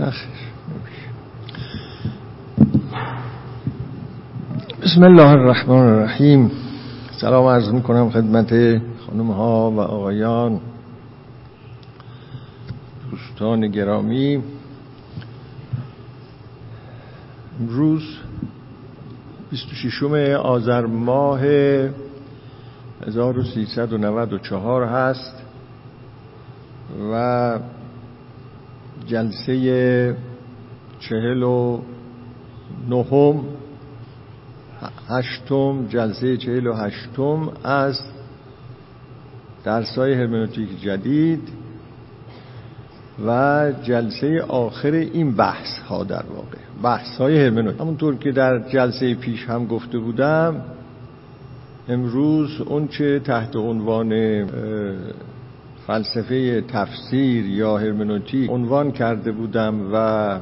نخیر. بسم الله الرحمن الرحیم. سلام عرض میکنم خدمت خانم ها و آقایان، دوستان گرامی. امروز 26 آذر ماه 1394 هست و جلسه 49 هشتم جلسه 48 از درس‌های هرمنوتیک جدید و جلسه آخر این بحث ها، در واقع بحث های هرمنوتیک. همونطور که در جلسه پیش هم گفته بودم، امروز اون چه تحت عنوان فلسفه تفسیر یا هرمنوتیک عنوان کرده بودم و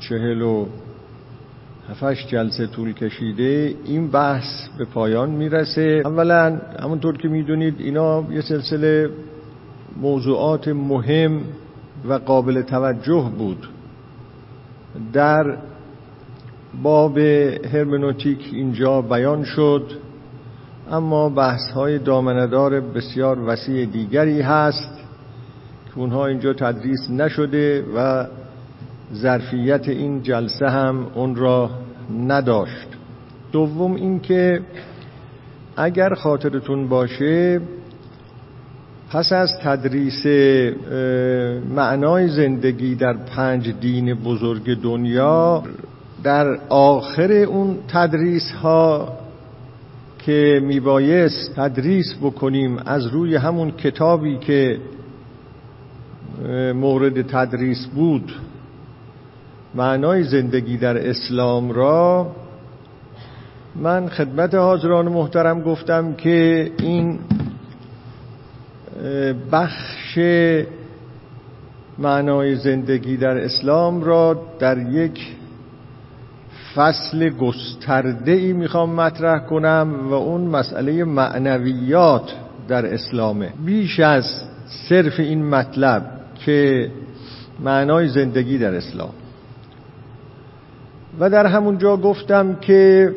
47 جلسه طول کشیده، این بحث به پایان میرسه. اولا همونطور که میدونید اینا یه سلسله موضوعات مهم و قابل توجه بود در باب هرمنوتیک اینجا بیان شد، اما بحث‌های دامنه‌دار بسیار وسیع دیگری هست که اونها اینجا تدریس نشده و ظرفیت این جلسه هم اون را نداشت. دوم اینکه اگر خاطرتون باشه، پس از تدریس معنای زندگی در 5 دین بزرگ دنیا، در آخر اون تدریس ها که میبایست تدریس بکنیم از روی همون کتابی که مورد تدریس بود، معنای زندگی در اسلام را، من خدمت حاضران محترم گفتم که این بخش معنای زندگی در اسلام را در یک فصل گسترده ای میخوام مطرح کنم و اون مسئله معنویات در اسلامه. بیش از صرف این مطلب که معنای زندگی در اسلام، و در همون جا گفتم که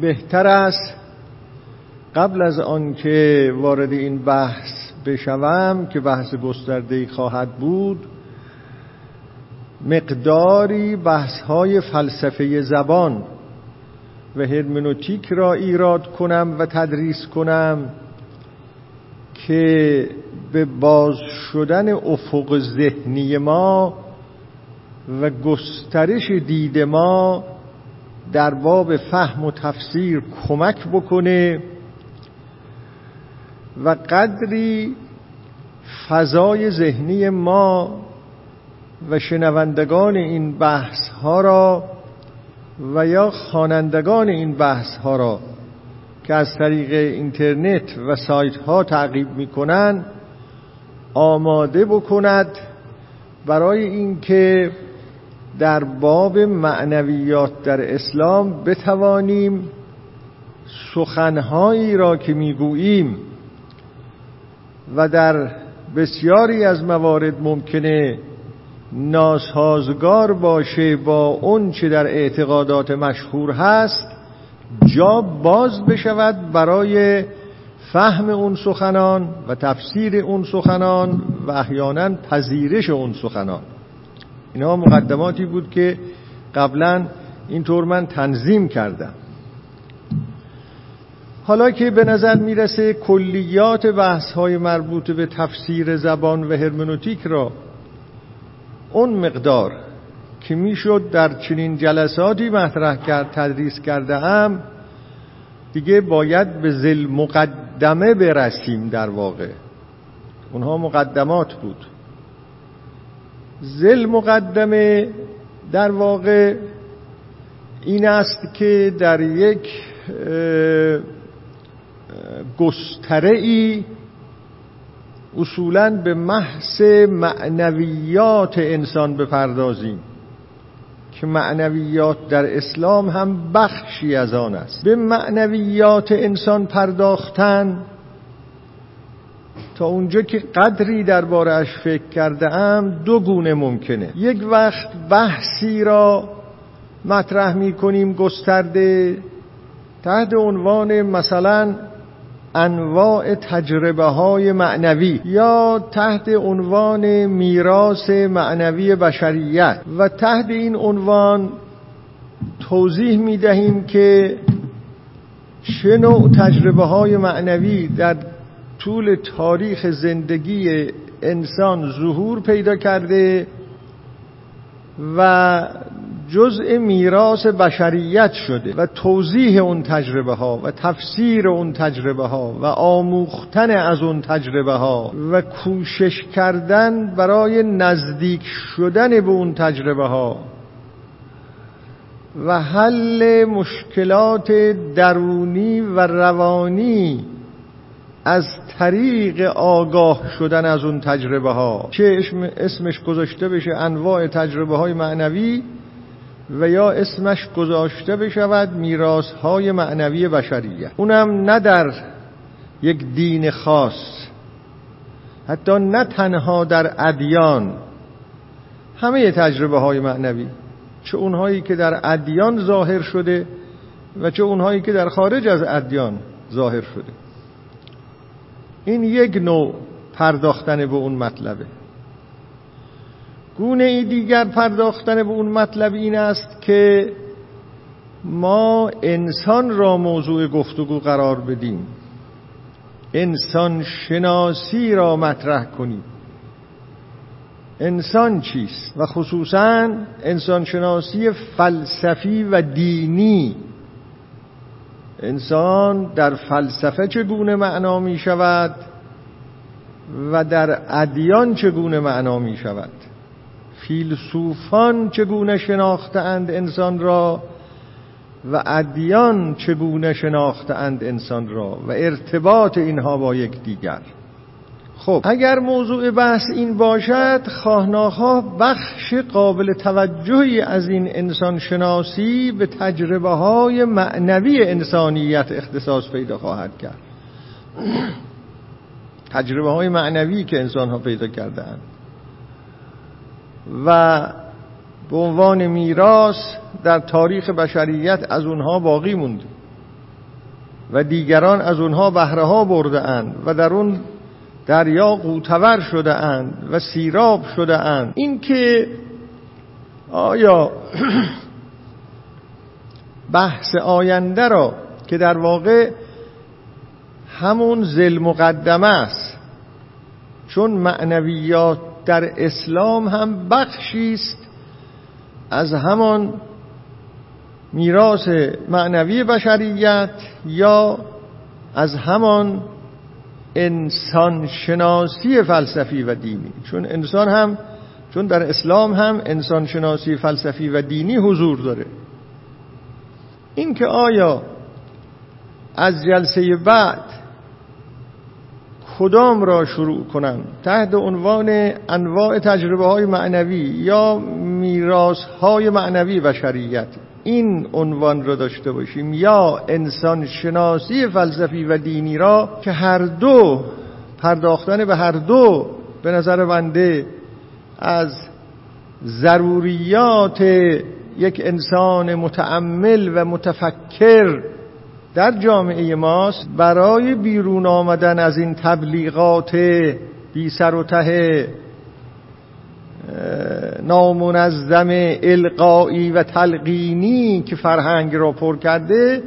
بهتر است قبل از آن که وارد این بحث بشوم که بحث گسترده‌ای خواهد بود، مقداری بحث‌های فلسفه زبان و هرمنوتیک را ایراد کنم و تدریس کنم که به باز شدن افق ذهنی ما و گسترش دید ما در باب فهم و تفسیر کمک بکنه و قدری فضای ذهنی ما و شنوندگان این بحث ها را و یا خوانندگان این بحث ها را که از طریق اینترنت و سایت ها تعقیب می کنند آماده بکند برای اینکه در باب معنویات در اسلام بتوانیم سخنهایی را که میگوییم و در بسیاری از موارد ممکنه ناسازگار باشه با اون چه در اعتقادات مشهور هست، جا باز بشود برای فهم اون سخنان و تفسیر اون سخنان و احیانا پذیرش اون سخنان. اینا مقدماتی بود که قبلا اینطور من تنظیم کردم. حالا که به نظر میرسه کلیات بحث های مربوط به تفسیر زبان و هرمنوتیک را اون مقدار که میشد در چنین جلساتی مطرح کرد تدریس کرده هم، دیگه باید به ذیل مقدمه برسیم. در واقع اونها مقدمات بود. ذیل مقدمه در واقع این است که در یک گستره‌ای اصولاً به محض معنویات انسان بپردازیم که معنویات در اسلام هم بخشی از آن است. به معنویات انسان پرداختن تا اونجا که قدری درباره اش فکر کرده ام دو گونه ممکنه. یک وقت بحثی را مطرح می‌کنیم گسترده تحت عنوان مثلا انواع تجربه‌های معنوی یا تحت عنوان میراث معنوی بشریت، و تحت این عنوان توضیح می‌دهیم که چه نوع تجربه‌های معنوی در طول تاریخ زندگی انسان ظهور پیدا کرده و جزء میراث بشریت شده، و توضیح اون تجربه ها و تفسیر اون تجربه ها و آموختن از اون تجربه ها و کوشش کردن برای نزدیک شدن به اون تجربه ها و حل مشکلات درونی و روانی از طریق آگاه شدن از اون تجربه ها که اسمش گذاشته بشه انواع تجربه های معنوی و یا اسمش گذاشته بشود میراث های معنوی بشریت. اونم نه در یک دین خاص، حتی نه تنها در ادیان، همه تجربه های معنوی، چه اونهایی که در ادیان ظاهر شده و چه اونهایی که در خارج از ادیان ظاهر شده. این یک نوع پرداختن به اون مطلبه. گونه ای دیگر پرداختن به اون مطلب این است که ما انسان را موضوع گفتگو قرار بدیم، انسان شناسی را مطرح کنیم. انسان چیست؟ و خصوصاً انسان شناسی فلسفی و دینی. انسان در فلسفه چگونه معنا می شود و در ادیان چگونه معنا می شود. فیلسوفان چگونه شناختند انسان را و ادیان چگونه شناختند انسان را و ارتباط اینها با یکدیگر. خب اگر موضوع بحث این باشد، خواه ناخواه بخش قابل توجهی از این انسان شناسی به تجربه های معنوی انسانیت اختصاص پیدا خواهد کرد. تجربه های معنوی که انسان ها پیدا کردند و به عنوان میراث در تاریخ بشریت از اونها باقی مونده و دیگران از اونها بهره ها برده اند و در اون دریا غوطه‌ور شده اند و سیراب شده اند. این که آیا بحث آینده را که در واقع همون ذی‌المقدمه است، چون معنویات در اسلام هم بخشی است از همان میراث معنوی بشریت یا از همان انسان شناسی فلسفی و دینی، چون در اسلام هم انسان شناسی فلسفی و دینی حضور داره. این که آیا از جلسه بعد کدام را شروع کنم، تحت عنوان انواع تجربه های معنوی یا میراث های معنوی بشریت این عنوان را داشته باشیم، یا انسان شناسی فلسفی و دینی را، که هر دو پرداختن به هر دو به نظر بنده از ضروریات یک انسان متأمل و متفکر در جامعه ماست برای بیرون آمدن از این تبلیغات بی سر و ته نامنظم القایی و تلقینی که فرهنگ را پر کرده.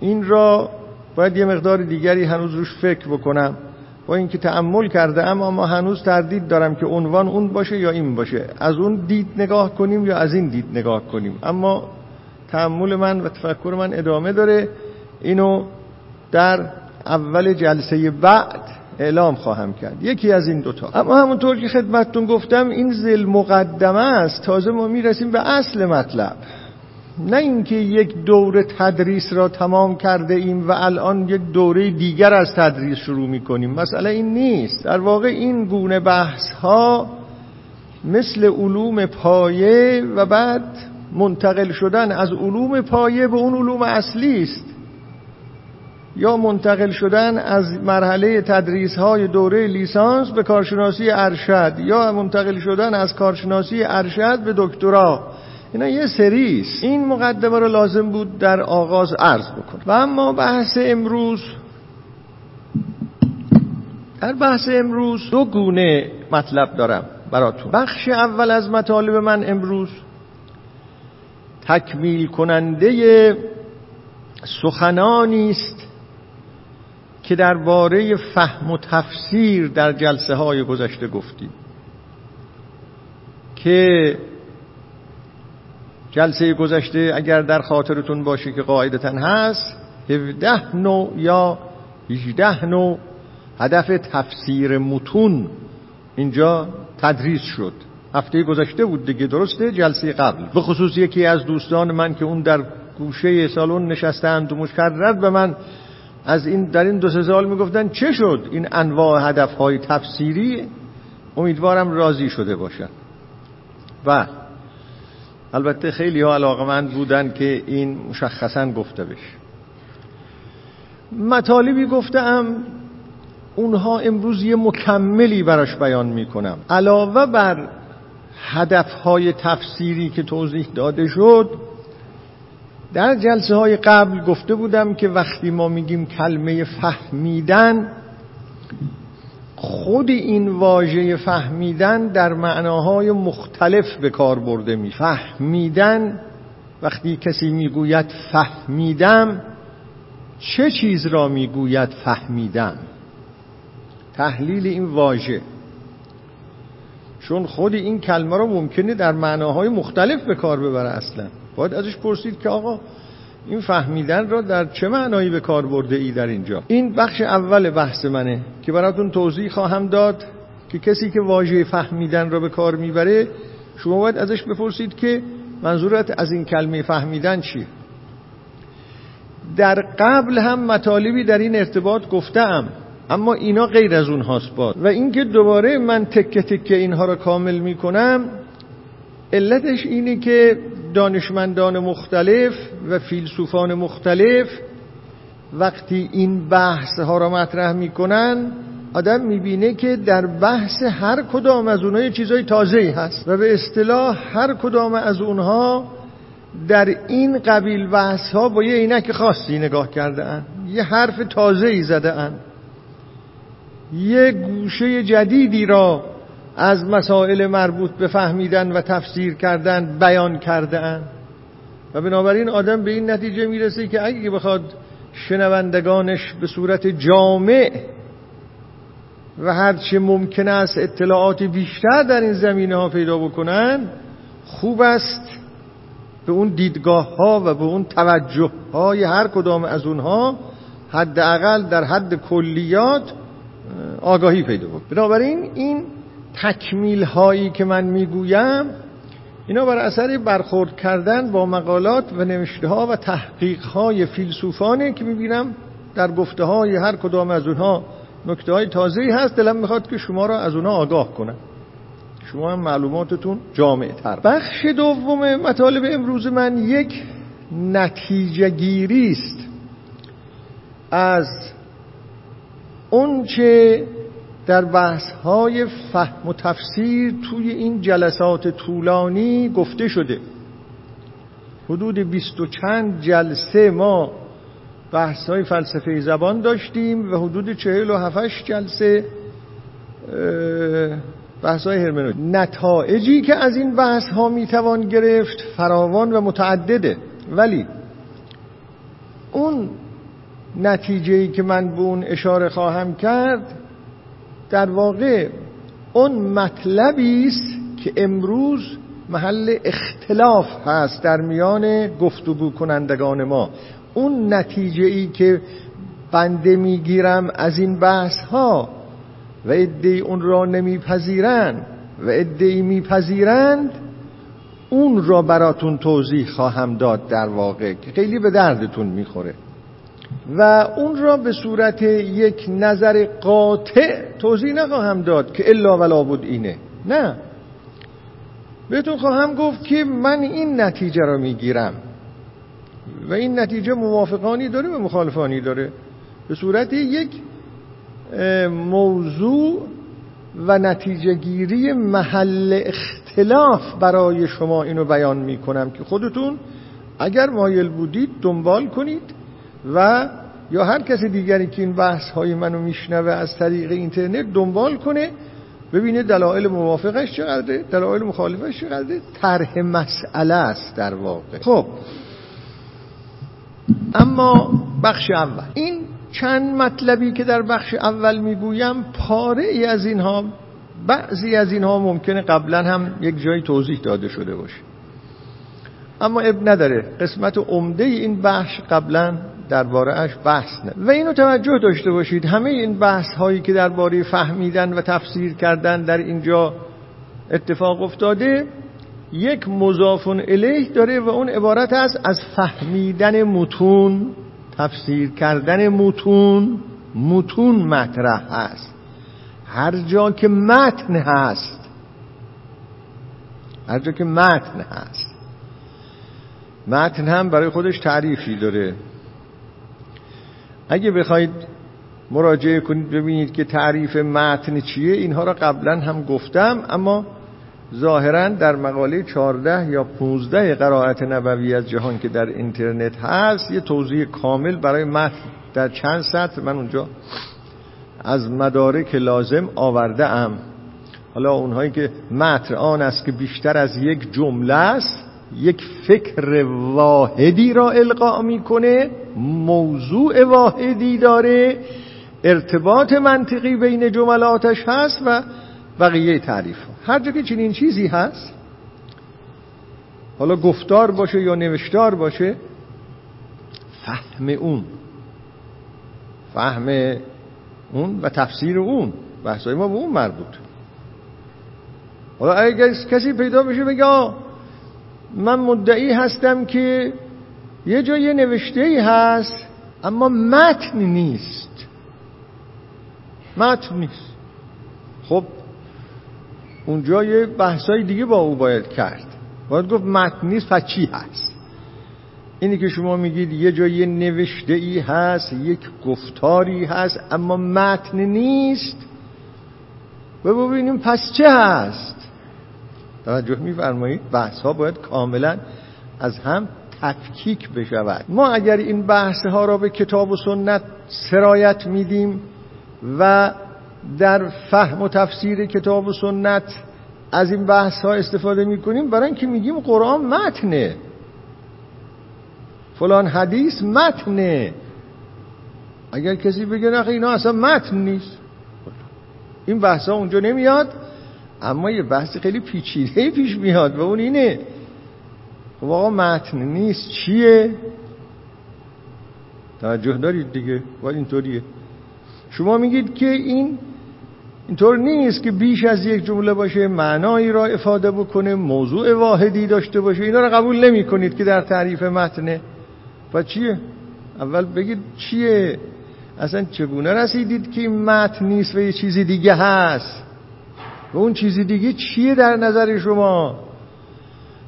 این را باید یه مقدار دیگری هنوز روش فکر بکنم، با اینکه تأمل کرده اما هنوز تردید دارم که عنوان اون باشه یا این باشه، از اون دید نگاه کنیم یا از این دید نگاه کنیم. اما تأمل من و تفکر من ادامه داره. اینو در اول جلسه بعد اعلام خواهم کرد، یکی از این دوتا. اما همونطور که خدمتتون گفتم این ذی‌المقدمه است. تازه ما میرسیم به اصل مطلب، نه اینکه یک دوره تدریس را تمام کرده ایم و الان یک دوره دیگر از تدریس شروع میکنیم. مسئله این نیست. در واقع این گونه بحث ها مثل علوم پایه و بعد منتقل شدن از علوم پایه به اون علوم اصلی است. یا منتقل شدن از مرحله تدریس‌های دوره لیسانس به کارشناسی ارشد، یا منتقل شدن از کارشناسی ارشد به دکترا. اینا یه سریست. این مقدمه رو لازم بود در آغاز عرض بکنم. و اما بحث امروز، در بحث امروز دو گونه مطلب دارم براتون. بخش اول از مطالب من امروز تکمیل کننده سخنانی است که درباره فهم و تفسیر در جلسه های گذشته گفتیم، که جلسه گذشته اگر در خاطرتون باشه که قاعدتاً هست 17 نوع یا 18 نوع هدف تفسیر متون اینجا تدریس شد. هفته گذشته بود دیگه، درسته؟ جلسه قبل. به خصوص یکی از دوستان من که اون در گوشه سالن نشسته اند و مکرر به من از این در این دو سه سال میگفتن چه شد این انواع هدف‌های تفسیری، امیدوارم راضی شده باشن. و البته خیلی ها علاقمند بودن که این مشخصاً گفته بشه. مطالبی گفتم اونها امروز یه مکملی براش بیان میکنم. علاوه بر هدف‌های تفسیری که توضیح داده شد، در جلسه های قبل گفته بودم که وقتی ما میگیم کلمه فهمیدن، خود این واژه فهمیدن در معناهای مختلف به کار برده میشه. فهمیدن، وقتی کسی میگوید فهمیدم، چه چیز را میگوید فهمیدم؟ تحلیل این واژه، چون خود این کلمه را ممکنه در معناهای مختلف به کار ببره. اصلا باید ازش پرسید که آقا این فهمیدن را در چه معنایی به کار برده ای در اینجا؟ این بخش اول بحث منه که براتون توضیح خواهم داد که کسی که واژه فهمیدن را به کار میبره، شما باید ازش بپرسید که منظورت از این کلمه فهمیدن چیه؟ در قبل هم مطالبی در این ارتباط گفتم، اما اینا غیر از اونهاست باز. و اینکه دوباره من تکه تکه اینها را کامل میکنم، علتش اینه که دانشمندان مختلف و فیلسوفان مختلف وقتی این بحث ها را مطرح میکنن، آدم میبینه که در بحث هر کدام از اونها یه چیزای تازه‌ای هست و به اصطلاح هر کدام از اونها در این قبیل بحث ها با یه عینک خاصی نگاه کرده اند، یه حرف تازه‌ای زده اند، یه گوشه جدیدی را از مسائل مربوط به فهمیدن و تفسیر کردن بیان کردن. و بنابراین آدم به این نتیجه میرسه که اگه بخواد شنوندگانش به صورت جامع و هرچه ممکن است اطلاعات بیشتر در این زمینه ها پیدا بکنن، خوب است به اون دیدگاه ها و به اون توجه های هر کدام از اونها حداقل در حد کلیات آگاهی پیدا بکنه. بنابراین این تکمیل هایی که من میگویم، اینا بر اثر برخورد کردن با مقالات و نوشته ها و تحقیق های فیلسوفانه که میبینم در گفته های هر کدام از اونها نکته های تازه‌ای هست. دلم میخواد که شما را از اونها آگاه کنم، شما هم معلوماتتون جامع تر. بخش دوم مطالب امروز من یک نتیجه گیری است از اون چه در بحث‌های فهم و تفسیر توی این جلسات طولانی گفته شده. حدود 20 و چند جلسه ما بحث‌های فلسفه زبان داشتیم و حدود 47 جلسه بحث‌های هرمنوتیک. نتایجی که از این بحث‌ها میتوان گرفت فراوان و متعدده، ولی اون نتیجه‌ای که من به اون اشاره خواهم کرد در واقع اون مطلبی است که امروز محل اختلاف هست در میان گفتگو کنندگان ما. اون نتیجه ای که بنده میگیرم از این بحث ها و عده‌ای اون را نمیپذیرند و عده‌ای میپذیرند، اون را براتون توضیح خواهم داد در واقع که خیلی به دردتون میخوره و اون را به صورت یک نظر قاطع توضیح نخواهم داد که الا و لابد اینه. نه، بهتون خواهم گفت که من این نتیجه را میگیرم و این نتیجه موافقانی داره و مخالفانی داره به صورت یک موضوع و نتیجه گیری محل اختلاف برای شما اینو بیان می کنم که خودتون اگر مایل بودید دنبال کنید و یا هر کسی دیگری که این بحث های منو میشنوه از طریق اینترنت دنبال کنه، ببینه دلایل موافقش چقدره، دلایل مخالفش چقدره، طرح مسئله است در واقع. خب اما بخش اول، این چند مطلبی که در بخش اول میگویم پاره ای از اینها، بعضی از اینها ممکنه قبلا هم یک جایی توضیح داده شده باشه، اما اب نداره قسمت عمده این بخش قبلا درباره اش بحث نه و اینو توجه داشته باشید همه این بحث هایی که درباره فهمیدن و تفسیر کردن در اینجا اتفاق افتاده یک مضاف الیه داره و اون عبارت است از فهمیدن متون، تفسیر کردن متون. متون مطرح است هر جا که متن هست، هر جا که متن هست. متن هم برای خودش تعریفی داره، اگه بخواید مراجعه کنید ببینید که تعریف متن چیه. اینها را قبلا هم گفتم، اما ظاهرا در مقاله 14 یا 15 قرائت نبوی از جهان که در اینترنت هست یه توضیح کامل برای متن در چند سطر من اونجا از مدارک لازم آورده ام. حالا اونهایی که متن آن است که بیشتر از یک جمله است، یک فکر واحدی را القا میکنه، موضوع واحدی داره، ارتباط منطقی بین جملاتش هست و بقیه تعریف ها. هر جا که چنین چیزی هست، حالا گفتار باشه یا نوشتار باشه، فهم اون و تفسیر اون، بحثای ما به اون مربوط. حالا اگر کسی پیدا بشه بگه من مدعی هستم که یه جای نوشته‌ای هست اما متن نیست، متن نیست، خب اونجا یه بحثای دیگه با او باید کرد. باید گفت متن نیست پس چی هست؟ اینی که شما میگید یه جای نوشته‌ای هست، یک گفتاری هست اما متن نیست، ببینیم پس چه هست. توجه می‌فرمایید بحث‌ها باید کاملا از هم تفکیک بشود. ما اگر این بحث‌ها را به کتاب و سنت سرایت میدیم و در فهم و تفسیر کتاب و سنت از این بحث‌ها استفاده می‌کنیم، برای اینکه میگیم قرآن متنه، فلان حدیث متنه. اگر کسی بگه نه اینا اصلا متن نیست، این بحث‌ها اونجا نمیاد، اما یه بحث خیلی پیچیده پیش میاد و اون اینه خب آقا متن نیست چیه؟ توجه دارید دیگه؟ باید اینطوریه. شما میگید که این اینطور نیست که بیش از یک جمله باشه، معنایی را افاده بکنه، موضوع واحدی داشته باشه. اینا را قبول نمی کنید که در تعریف متنه. و چیه؟ اول بگید چیه؟ اصلا چگونه رسیدید که این متن نیست و یه چیزی دیگه هست؟ و اون چیزی دیگه چیه در نظر شما؟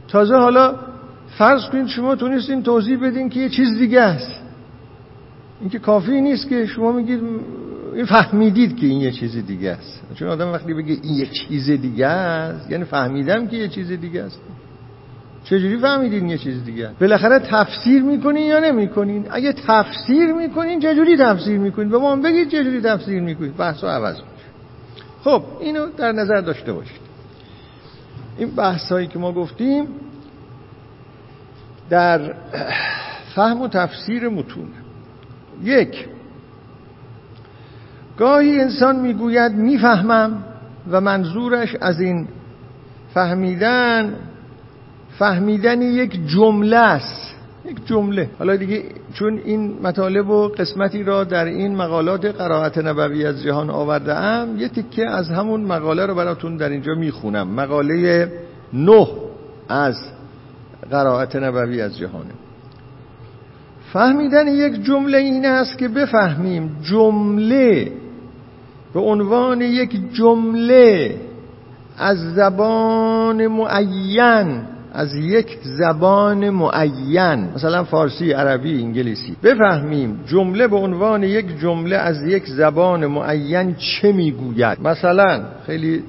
تازه حالا فرض کنید شما تونستین توضیح بدین که یه چیز دیگه است. این که کافی نیست که شما میگید این فهمیدید که این یه چیز دیگه است. چون آدم وقتی بگه این یه چیز دیگه است یعنی فهمیدم که یه چیز دیگه است. چجوری فهمیدین یه چیز دیگه؟ بالاخره تفسیر میکنین یا نمیکنین؟ اگه تفسیر میکنین چجوری تفسیر میکنین؟ به ما بگید چجوری تفسیر میکنید، بحثو عوض کن. خب اینو در نظر داشته باشید. این بحثایی که ما گفتیم در فهم و تفسیر متون. یک، گاهی انسان میگوید میفهمم و منظورش از این فهمیدن یک جمله است، یک جمله. حالا دیگه چون این مطالب و قسمتی را در این مقالات قرائت نبوی از جهان آورده ام، یه تیکه از همون مقاله رو براتون در اینجا میخونم. مقاله 9 از قرائت نبوی از جهانه. فهمیدن یک جمله این است که بفهمیم جمله به عنوان یک جمله از زبان معین، از یک زبان معین، مثلا فارسی، عربی، انگلیسی، بفهمیم جمله به عنوان یک جمله از یک زبان معین چه میگوید. مثلا خیلی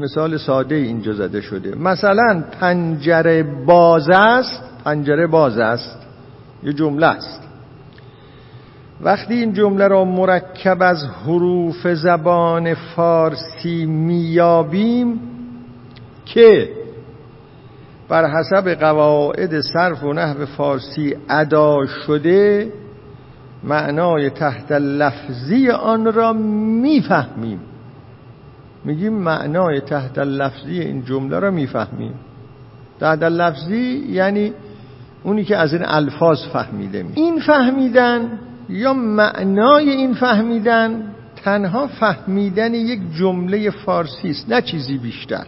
مثال ساده اینجا زده شده، مثلا پنجره باز است، پنجره باز است یه جمله است. وقتی این جمله را مرکب از حروف زبان فارسی میابیم که بر حسب قواعد صرف و نحو فارسی ادا شده، معنای تحت لفظی آن را میفهمیم. میگیم معنای تحت لفظی این جمله را میفهمیم. تحت لفظی یعنی اونی که از این الفاظ فهمیده می. این فهمیدن یا معنای این فهمیدن تنها فهمیدن یک جمله فارسی است، نه چیزی بیشتر.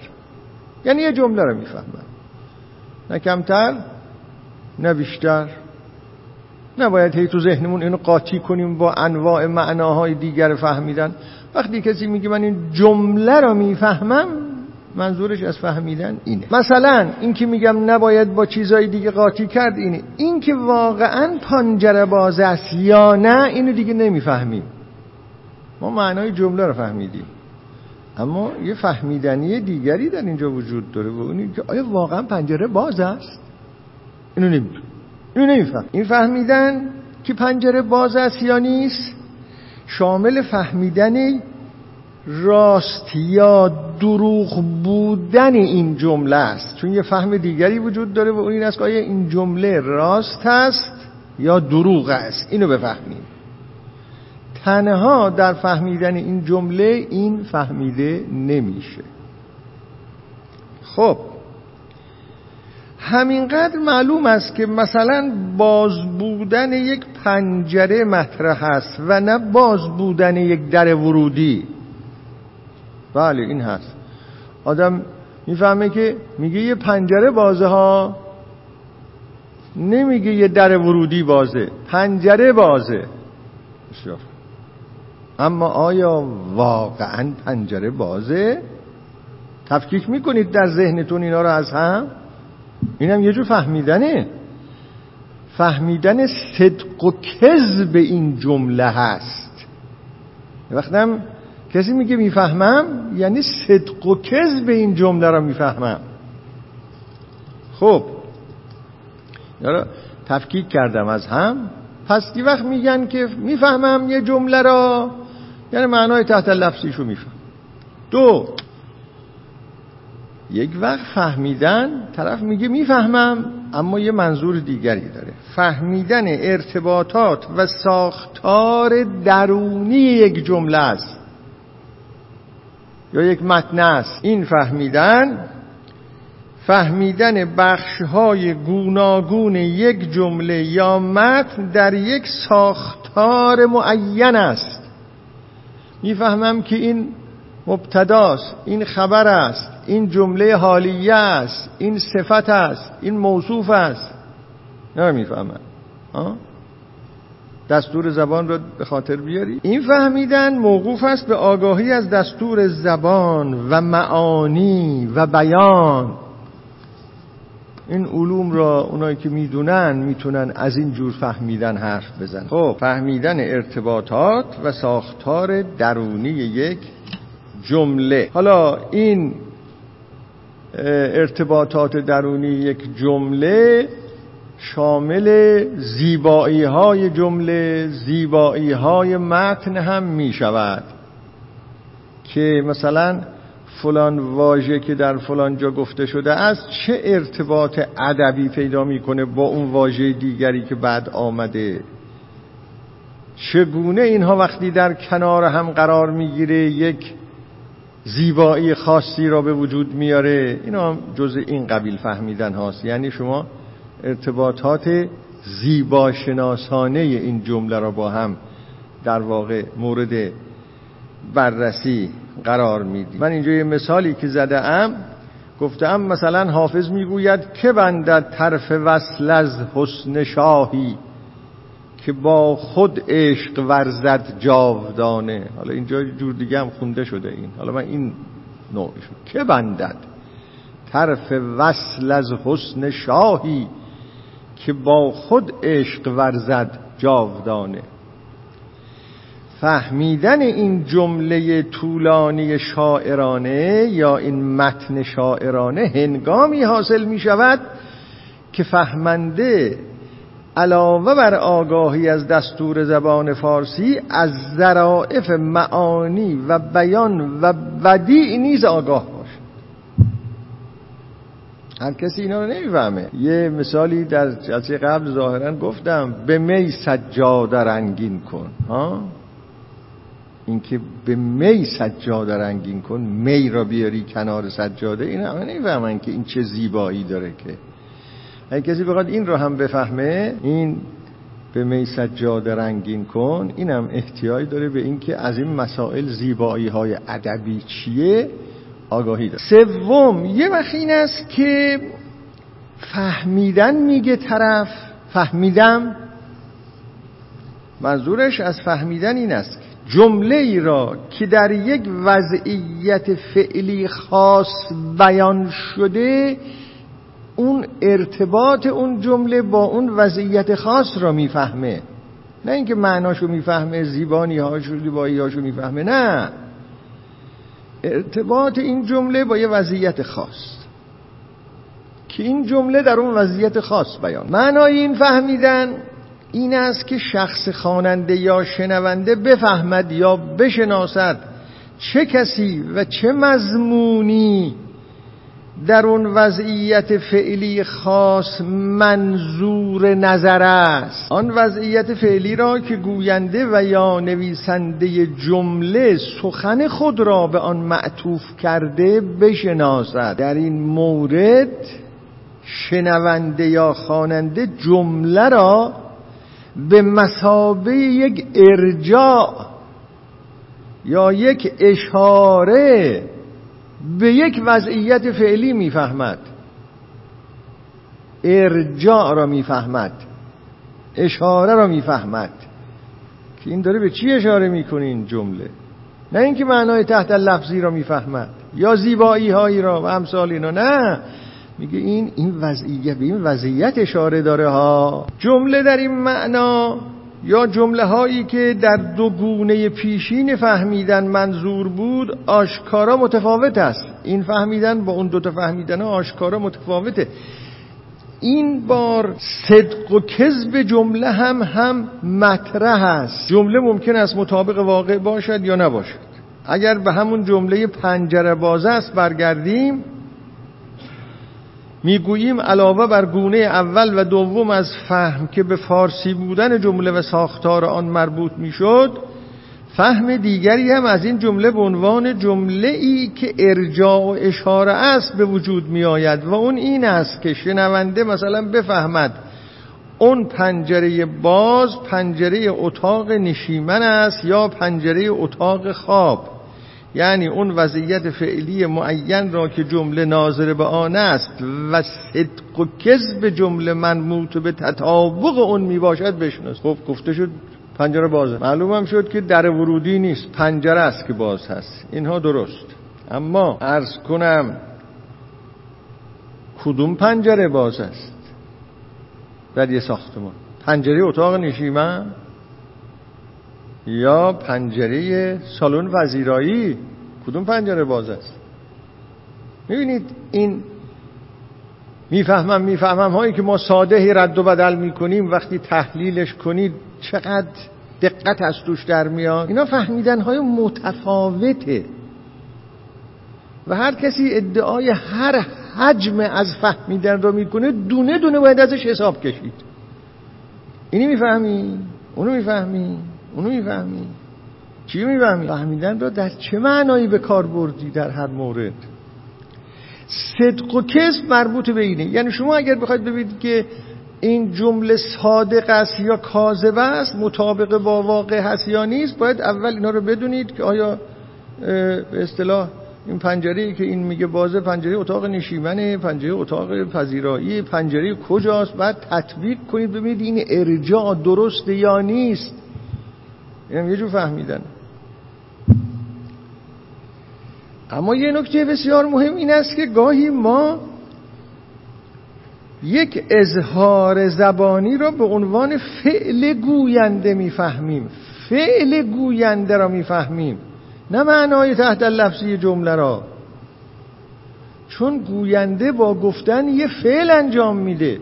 یعنی یه جمله را میفهمن، نه کمتر نه بیشتر. نباید هی تو ذهنمون اینو قاطی کنیم با انواع معناهای دیگر فهمیدن. وقتی کسی میگه من این جمله را میفهمم، منظورش از فهمیدن اینه. مثلا این که میگم نباید با چیزهای دیگه قاطی کرد اینه. این که واقعا پنجره باز است یا نه، اینو دیگه نمیفهمیم. ما معنای جمله رو فهمیدیم، اما یه فهمیدنی دیگری در اینجا وجود داره و اونی که آیا واقعا پنجره باز است؟ اینو نمیفهم. این فهمیدن که پنجره باز است یا نیست شامل فهمیدن راست یا دروغ بودن این جمله است، چون یه فهم دیگری وجود داره و اون این است که آیا این جمله راست است یا دروغ است. اینو بفهمیم. تنها در فهمیدن این جمله این فهمیده نمیشه. خب همینقدر معلوم است که مثلا باز بودن یک پنجره مطرح است و نه باز بودن یک در ورودی. بله این هست. آدم میفهمه که میگه یه پنجره بازه ها، نمیگه یه در ورودی بازه، پنجره بازه. شوف. اما آیا واقعا پنجره بازه؟ تفکیک میکنید در ذهنتون اینا رو از هم؟ اینم یه جور فهمیدنه. فهمیدن صدق و کذب این جمله هست. وقتم کسی میگه میفهمم یعنی صدق و کذب این جمله را میفهمم. خب یارو تفکیک کردم از هم. پس یه وقت میگن که میفهمم یه جمله را، یعنی معنای تحت لفظیشو میفهم. دو، یک وقت فهمیدن طرف میگه میفهمم اما یه منظور دیگری داره. فهمیدن ارتباطات و ساختار درونی یک جمله است یا یک متن است. این فهمیدن بخش‌های گوناگون یک جمله یا متن در یک ساختار معین است. میفهمم که این مبتداست، این خبر است، این جمله حالیه است، این صفت است، این موصوف است. نمیفهمم. دستور زبان را به خاطر بیاری. این فهمیدن موقوف است به آگاهی از دستور زبان و معانی و بیان. این علوم را اونایی که میدونن میتونن از این جور فهمیدن حرف بزنن. خب فهمیدن ارتباطات و ساختار درونی یک جمله. حالا این ارتباطات درونی یک جمله شامل زیبایی های جمله، زیبایی های متن هم می شود که مثلا فلان واژه که در فلان جا گفته شده است چه ارتباط ادبی پیدا می کنه با اون واژه دیگری که بعد آمده. چگونه اینها وقتی در کنار هم قرار می گیره یک زیبایی خاصی را به وجود میاره. اینا هم جز این قبیل فهمیدن هاست. یعنی شما ارتباطات زیباشناسانه این جمله را با هم در واقع مورد بررسی قرار میدی. من اینجا یه مثالی که زده ام گفتم مثلا حافظ میگوید که بندد طرف وصل از حسن شاهی که با خود عشق ورزد جاودانه. حالا اینجا جور دیگه هم خونده شده این. حالا من این نوعش که بندد طرف وصل از حسن شاهی که با خود عشق ورزد جاودانه. فهمیدن این جمله طولانی شاعرانه یا این متن شاعرانه هنگامی حاصل می شود که فهمنده علاوه بر آگاهی از دستور زبان فارسی از ظرائف معانی و بیان و بدیع نیز آگاه باشد. هر کسی اینا رو نمیفهمه. یه مثالی در جلسه قبل ظاهرا گفتم، به می سجاده رنگین کن. اینکه به می سجاده رنگین کن، می را بیاری کنار سجاده، این همه نمیفهمن که این چه زیبایی داره. که اگه کسی بخواد این رو هم بفهمه، این به می سجاده رنگین کن، این هم احتیاج داره به این که از این مسائل زیبایی های ادبی چیه آگاهی داره. سوم یه وقت این است که فهمیدن میگه طرف فهمیدم، منظورش از فهمیدن این است جمله ای را که در یک وضعیت فعلی خاص بیان شده اون ارتباط اون جمله با اون وضعیت خاص را میفهمه، نه اینکه معناشو میفهمه، زیبانی هاشو دیبایی هاشو میفهمه، نه، ارتباط این جمله با یه وضعیت خاص که این جمله در اون وضعیت خاص بیان. معنای این فهمیدن این است که شخص خواننده یا شنونده بفهمد یا بشناسد چه کسی و چه مضمونی در اون وضعیت فعلی خاص منظور نظر است. آن وضعیت فعلی را که گوینده و یا نویسنده جمله سخن خود را به آن معطوف کرده بشناسد. در این مورد شنونده یا خواننده جمله را به مثابه یک ارجاع یا یک اشاره به یک وضعیت فعلی میفهمد. ارجاع را میفهمد، اشاره را میفهمد که این داره به چی اشاره میکنه این جمله، نه اینکه معنای تحت لفظی را میفهمد یا زیبایی هایی را و امثال اینا، نه، میگه این وضعیت، به این وضعیت اشاره داره ها. جمله در این معنا یا جمله هایی که در دو گونه پیشین فهمیدن منظور بود آشکارا متفاوت است. این فهمیدن با اون دوتا فهمیدن ها آشکارا متفاوته. این بار صدق و کذب جمله هم مطرح است. جمله ممکن است مطابق واقع باشد یا نباشد. اگر به همون جمله پنجره باز است برگردیم، میگوییم علاوه بر گونه اول و دوم از فهم که به فارسی بودن جمله و ساختار آن مربوط میشد، فهم دیگری هم از این جمله به عنوان جمله ای که ارجاع و اشاره است به وجود می آید و اون این است که شنونده مثلا بفهمد اون پنجره باز پنجره اتاق نشیمن است یا پنجره اتاق خواب، یعنی اون وضعیت فعلی معین را که جمله ناظر به آن است و صدق و کذب جمله منموط به تطابق اون میباشد بشناس. خب گفته شد پنجره بازه، معلومم شد که در ورودی نیست، پنجره است که باز هست، اینها درست. اما عرض کنم کدوم پنجره باز است در یه ساختمان؟ پنجره اتاق نشیمن یا پنجره سالن وزیرایی؟ کدوم پنجره باز است؟ میبینید این میفهمم هایی که ما ساده رد و بدل میکنیم وقتی تحلیلش کنید چقدر دقت از توش در میاد. اینا فهمیدن های متفاوته و هر کسی ادعای هر حجم از فهمیدن رو میکنه، دونه دونه باید ازش حساب کشید. اینی میفهمی، اونو میفهمی، اونو میفهمی، چی میفهمی؟ فهمیدن را در چه معنایی به کار بردی در هر مورد. صدق و کذب مربوط به اینه، یعنی شما اگر بخواید ببینید که این جمله صادق است یا کاذب است، مطابق با واقع هست یا نیست، باید اول اینا رو بدونید که آیا به اصطلاح این پنجره‌ای که این میگه بازه پنجره اتاق نشیمنه، پنجره اتاق پذیرایی، پنجره کجاست، بعد تطبیق کنید ببینید این ارجاع درسته یا نیست. اینم یه جور فهمیدن. اما یه نکته بسیار مهم این است که گاهی ما یک اظهار زبانی را به عنوان فعل گوینده میفهمیم، فعل گوینده را میفهمیم، نه معنای تحت لفظی جمله را، چون گوینده با گفتن یه فعل انجام میده،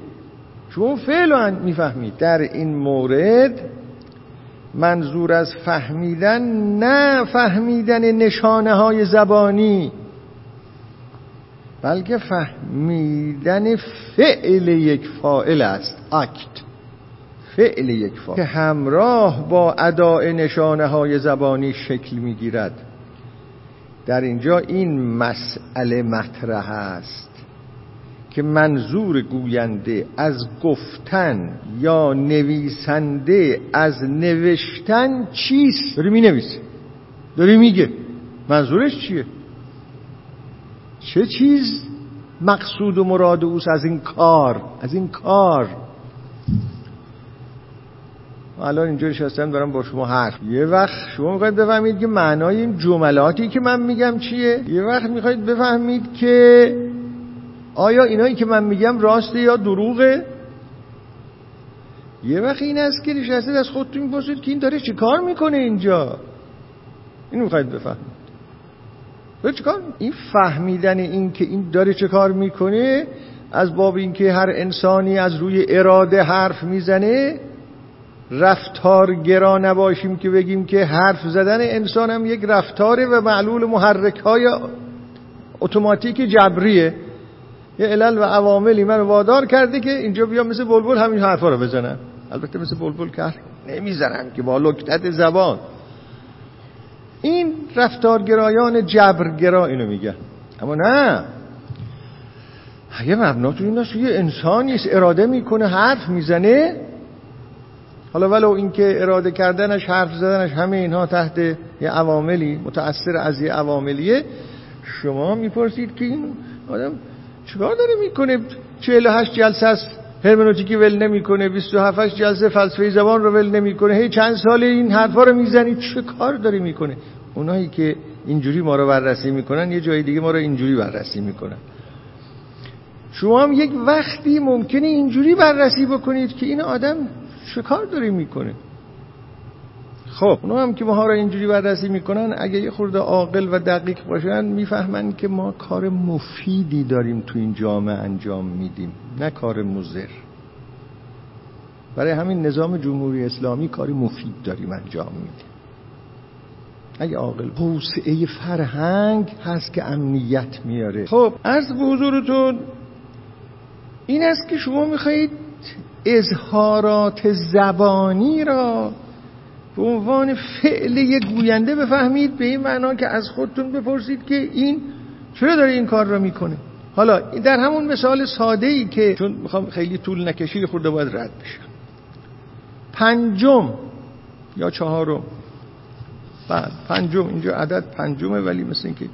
چون فعل را میفهمید. در این مورد منظور از فهمیدن نه فهمیدن نشانه های زبانی، بلکه فهمیدن فعل یک فاعل است، اکت، فعل یک فاعل که همراه با اداء نشانه های زبانی شکل می گیرد. در اینجا این مسئله مطرح است که منظور گوینده از گفتن یا نویسنده از نوشتن چیست؟ داری می نویسه، داری میگه، منظورش چیه؟ چه چیز مقصود و مراد اوست از این کار؟ از این کار الان اینجوری شستم دارم با شما حرف. یه وقت شما میخواید بفهمید که معنای این جملاتی که من میگم چیه، یه وقت میخواید بفهمید که آیا اینایی که من میگم راسته یا دروغه، یه وقت این است که نشستید از خودتون میپرسید که این داره چی کار میکنه اینجا، اینو میخواید بفهمید چیکار؟ این فهمیدن این که این داره چه کار میکنه از باب این که هر انسانی از روی اراده حرف میزنه، رفتارگرا نباشیم که بگیم که حرف زدن انسان هم یک رفتاره و معلول محرک های اتوماتیک جبریه، یه علل و عواملی من وادار کرده که اینجا بیا مثل بلبل همین حرفا رو بزنن. البته مثل بلبل که نمیزنن که، با لکنت زبان. این رفتارگرایان جبرگرا اینو میگن. اما نه، یه مبنا تو این است، یه انسانیه اراده میکنه حرف میزنه، حالا ولو اینکه اراده کردنش حرف زدنش همه اینها تحت یه عواملی متأثر از یه عواملیه. شما میپرسید که این آدم چیکار داره میکنه؟ 48 جلسه است هرمنوتیکی ول نمیکنه، 27 جلسه فلسفه زبان رو ول نمیکنه، هی چند سال این حرفا رو میزنی، چه کار داره میکنه؟ اونایی که اینجوری ما رو بررسی میکنن یه جای دیگه ما رو اینجوری بررسی میکنن. شما هم یک وقتی ممکنه اینجوری بررسی بکنید که این آدم چه کار داره میکنه. خب اونا هم که ما رو اینجوری بررسی میکنن اگه یه خورده عاقل و دقیق باشن میفهمن که ما کار مفیدی داریم تو این جامعه انجام میدیم، نه کار مضر. برای همین نظام جمهوری اسلامی کار مفید داریم انجام میدیم. اگه عاقل توسعه فرهنگ هست که امنیت میاره. خب عرض به حضورتون این است که شما میخواید اظهارات زبانی را به عنوان فعل یک گوینده بفهمید، به این معنا که از خودتون بپرسید که این چرا داره این کار را میکنه. حالا در همون مثال ساده ای که چون میخوام خیلی طول نکشید خورده باید رد بشم، پنجم یا چهارم، بعد پنجم اینجا عدد پنجمه ولی مثل این که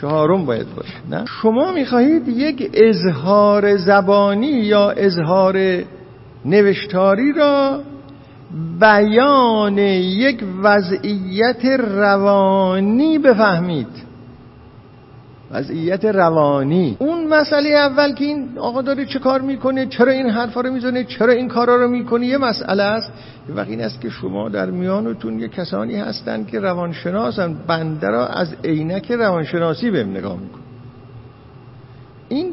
چهارم باید باشه، نه؟ شما میخواهید یک اظهار زبانی یا اظهار نوشتاری را بیان یک وضعیت روانی بفهمید، وضعیت روانی. اون مسئله اول که این آقا داره چه کار میکنه، چرا این حرفا رو میزنه، چرا این کارا رو میکنه، یه مسئله است. و این است که شما در میانتون یه کسانی هستن که روانشناسن، بنده را از عینک روانشناسی بهم نگاه میکنه، این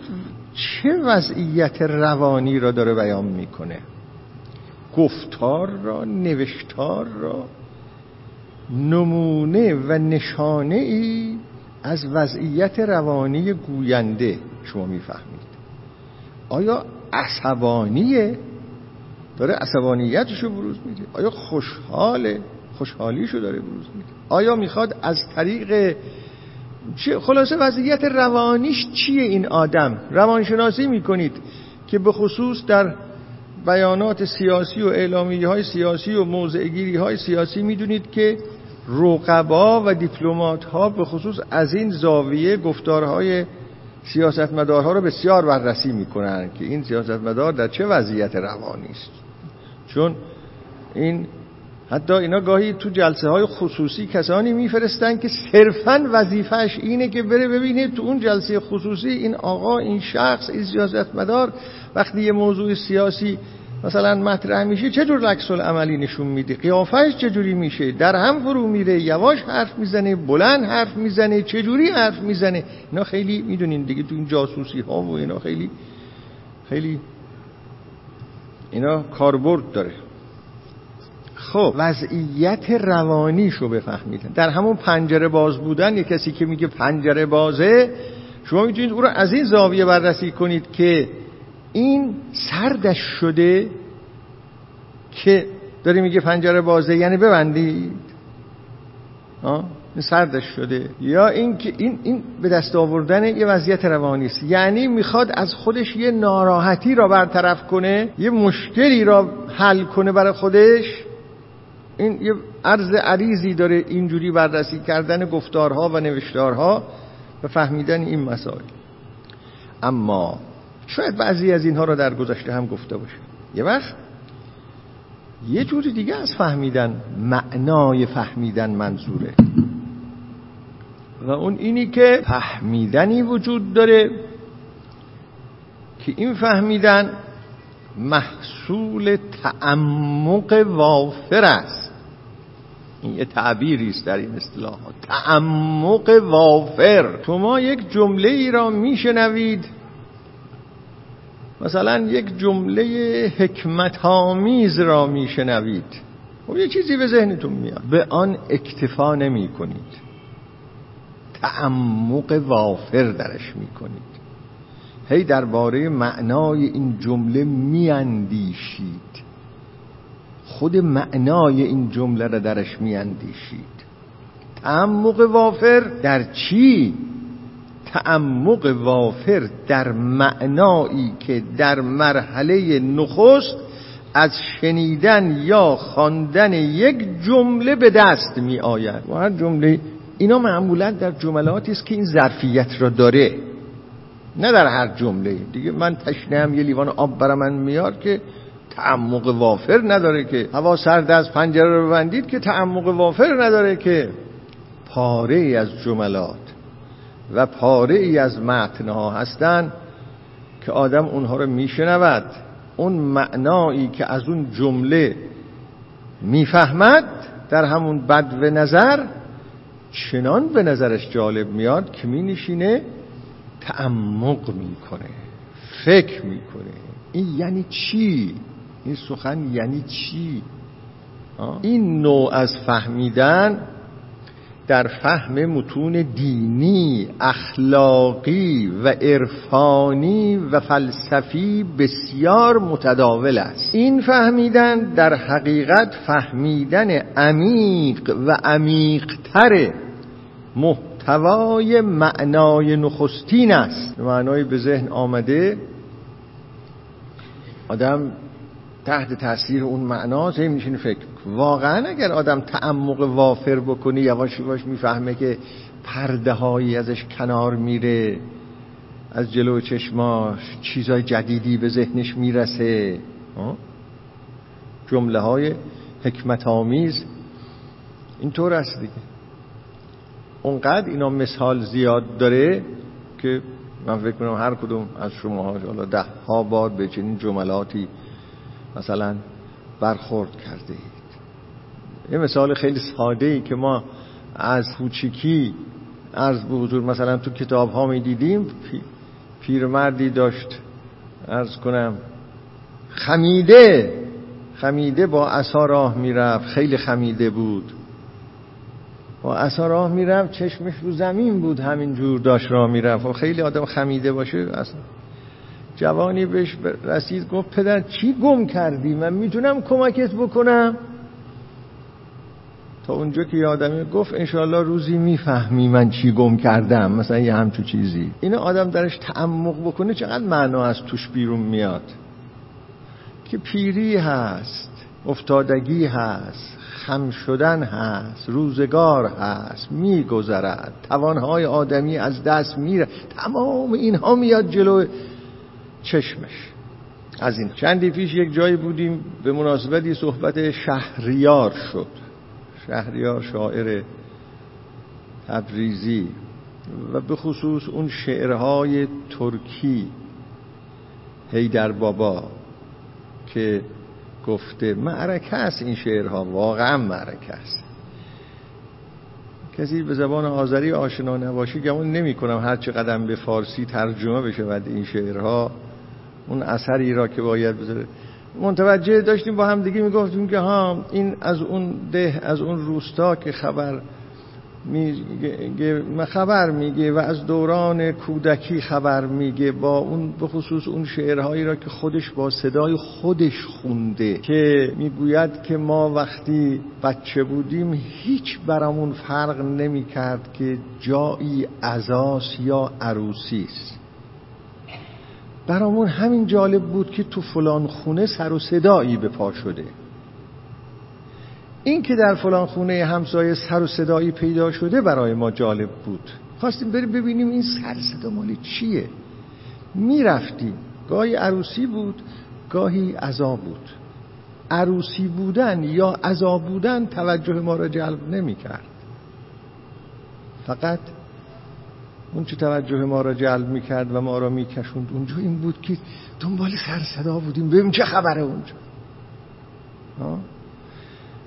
چه وضعیت روانی را داره بیان میکنه؟ گفتار را، نوشتار را، نمونه و نشانه ای از وضعیت روانی گوینده. شما میفهمید آیا عصبانیه، داره عصبانیتشو بروز میده، آیا خوشحاله، خوشحالیشو داره بروز میده، آیا میخواد از طریق خلاصه وضعیت روانیش چیه این آدم. روانشناسی میکنید که به خصوص در بیانات سیاسی و اعلامیه های سیاسی و موضعگیری های سیاسی میدونید که رقبا و دیپلمات ها به خصوص از این زاویه گفتارهای سیاستمدارها رو بسیار بررسی میکنن که این سیاستمدار در چه وضعیت روانی است، چون این حتی اینا گاهی تو جلسه های خصوصی کسانی میفرستن که صرفاً وظیفهش اینه که بره ببینه تو اون جلسه خصوصی این آقا، این شخص، این سیاستمدار وقتی یه موضوع سیاسی مثلا مطرح میشه چجور عکس العملی نشون میده، قیافش چجوری میشه، در هم فرو میره، یواش حرف میزنه، بلند حرف میزنه، چجوری حرف میزنه. اینا خیلی میدونین دیگه تو این جاسوسی ها و اینا خیلی اینا کاربرد داره. خب وضعیت روانیشو بفهمیدن، در همون پنجره باز بودن. یه کسی که میگه پنجره بازه، شما میتونید او رو از این زاویه بررسی کنید که این سردش شده که داری میگه پنجره بازه یعنی ببندید، این سردش شده، یا این که این به دست آوردن یه وضعیت روانی است، یعنی میخواد از خودش یه ناراحتی را برطرف کنه، یه مشکلی را حل کنه برای خودش. این یه عرض عریضی داره اینجوری بررسی کردن گفتارها و نوشتارها و فهمیدن این مسائل. اما شاید بعضی از اینها را در گذشته هم گفته باشه. یه وقت یه جوری دیگه از فهمیدن، معنای فهمیدن منظوره، و اون اینی که فهمیدنی وجود داره که این فهمیدن محصول تعمق وافر است. این یه تعبیری است در این اصطلاح، تعمق وافر. شما یک جمله ای را میشنوید، مثلا یک جمله حکمت‌آمیز را میشنوید، خب یه چیزی به ذهنتون میاد، به آن اکتفا نمی کنید، تعمق وافر درش میکنید، هی درباره معنای این جمله میاندیشید، خود معنای این جمله را درش میاندیشید. تعمق وافر در چی؟ تعمق وافر در معنایی که در مرحله نخست از شنیدن یا خواندن یک جمله به دست می آید. و هر جمله اینا معمولا در جملاتی است که این ظرفیت را داره، نه در هر جمله دیگه. من تشنه‌ام یه لیوان آب برا من میار که تعمق وافر نداره، که هوا سرد از پنجره رو ببندید که تعمق وافر نداره، که پاره ای از جملات و پاره ای از متنها هستن که آدم اونها رو میشنود، اون معنایی که از اون جمله میفهمد در همون بدو نظر چنان به نظرش جالب میاد که مینشینه تعمق میکنه، فکر میکنه این یعنی چی، این سخن یعنی چی. این نوع از فهمیدن در فهم متون دینی، اخلاقی و عرفانی و فلسفی بسیار متداول است. این فهمیدن در حقیقت فهمیدن عمیق و عمیق‌تر محتوای معنای نخستین است. معنای به ذهن آمده، آدم تحت تاثیر اون معناست، همین میشینه فکر. واقعا اگر آدم تعمق وافر بکنه، یواش یواش میفهمه که پرده هایی ازش کنار میره، از جلو چشماش چیزای جدیدی به ذهنش میرسه، جمله های حکمت آمیز اینطور است دیگه. اونقدر اینا مثال زیاد داره که من فکر میکنم هر کدوم از شماها حالا 10 بار به چنین جملاتی مثلا برخورد کرده اید. یه مثال خیلی ساده ای که ما از کوچیکی عرض به حضور مثلا تو کتاب ها می دیدیم، پیرمردی داشت عرض کنم خمیده با عصا راه می رفت، خیلی خمیده بود، با عصا راه می رفت، چشمش رو زمین بود، همین جور داشت راه می رفت. خیلی آدم خمیده باشه اصلا. جوانی بهش رسید، گفت پدر چی گم کردی، من میتونم کمکت بکنم؟ تا اونجا که آدمی گفت انشالله روزی میفهمی من چی گم کردم، مثلا یه همچون چیزی. این آدم درش تعمق بکنه چقدر معنا از توش بیرون میاد، که پیری هست، افتادگی هست، خم شدن هست، روزگار هست، میگذرد، توانهای آدمی از دست میره، تمام اینها میاد جلو چشمش. از این چندی پیش یک جایی بودیم، به مناسبتی صحبت شهریار شد. شهریار شاعر تبریزی و به خصوص اون شعرهای ترکی حیدر بابا که گفته معرکه است، این شعرها واقعا معرکه است. کسی به زبان آذری آشنا نباشی گمان نمی‌کنم هر چه قدم به فارسی ترجمه بشه بعد این شعرها اون اثری را که باید بذاره متوجه داشتیم. با هم دیگه میگفتیم که ها این از اون ده، از اون روستا که خبر میگه و از دوران کودکی خبر میگه، با اون به خصوص اون شعرهایی را که خودش با صدای خودش خونده که میگوید که ما وقتی بچه بودیم هیچ برامون فرق نمیکرد که جایی عزاست یا عروسی است، برامون همین جالب بود که تو فلان خونه سر و صدایی به پا شده. این که در فلان خونه همسایه سر و صدایی پیدا شده برای ما جالب بود، خواستیم بریم ببینیم این سر صدا مال چیه. میرفتیم، گاهی عروسی بود گاهی عزا بود. عروسی بودن یا عزا بودن توجه ما را جلب نمی کرد، فقط اون چه توجه ما را جلب می کرد و ما را می کشوند اونجا این بود که دنبال سر صدا بودیم ببینیم چه خبره اونجا.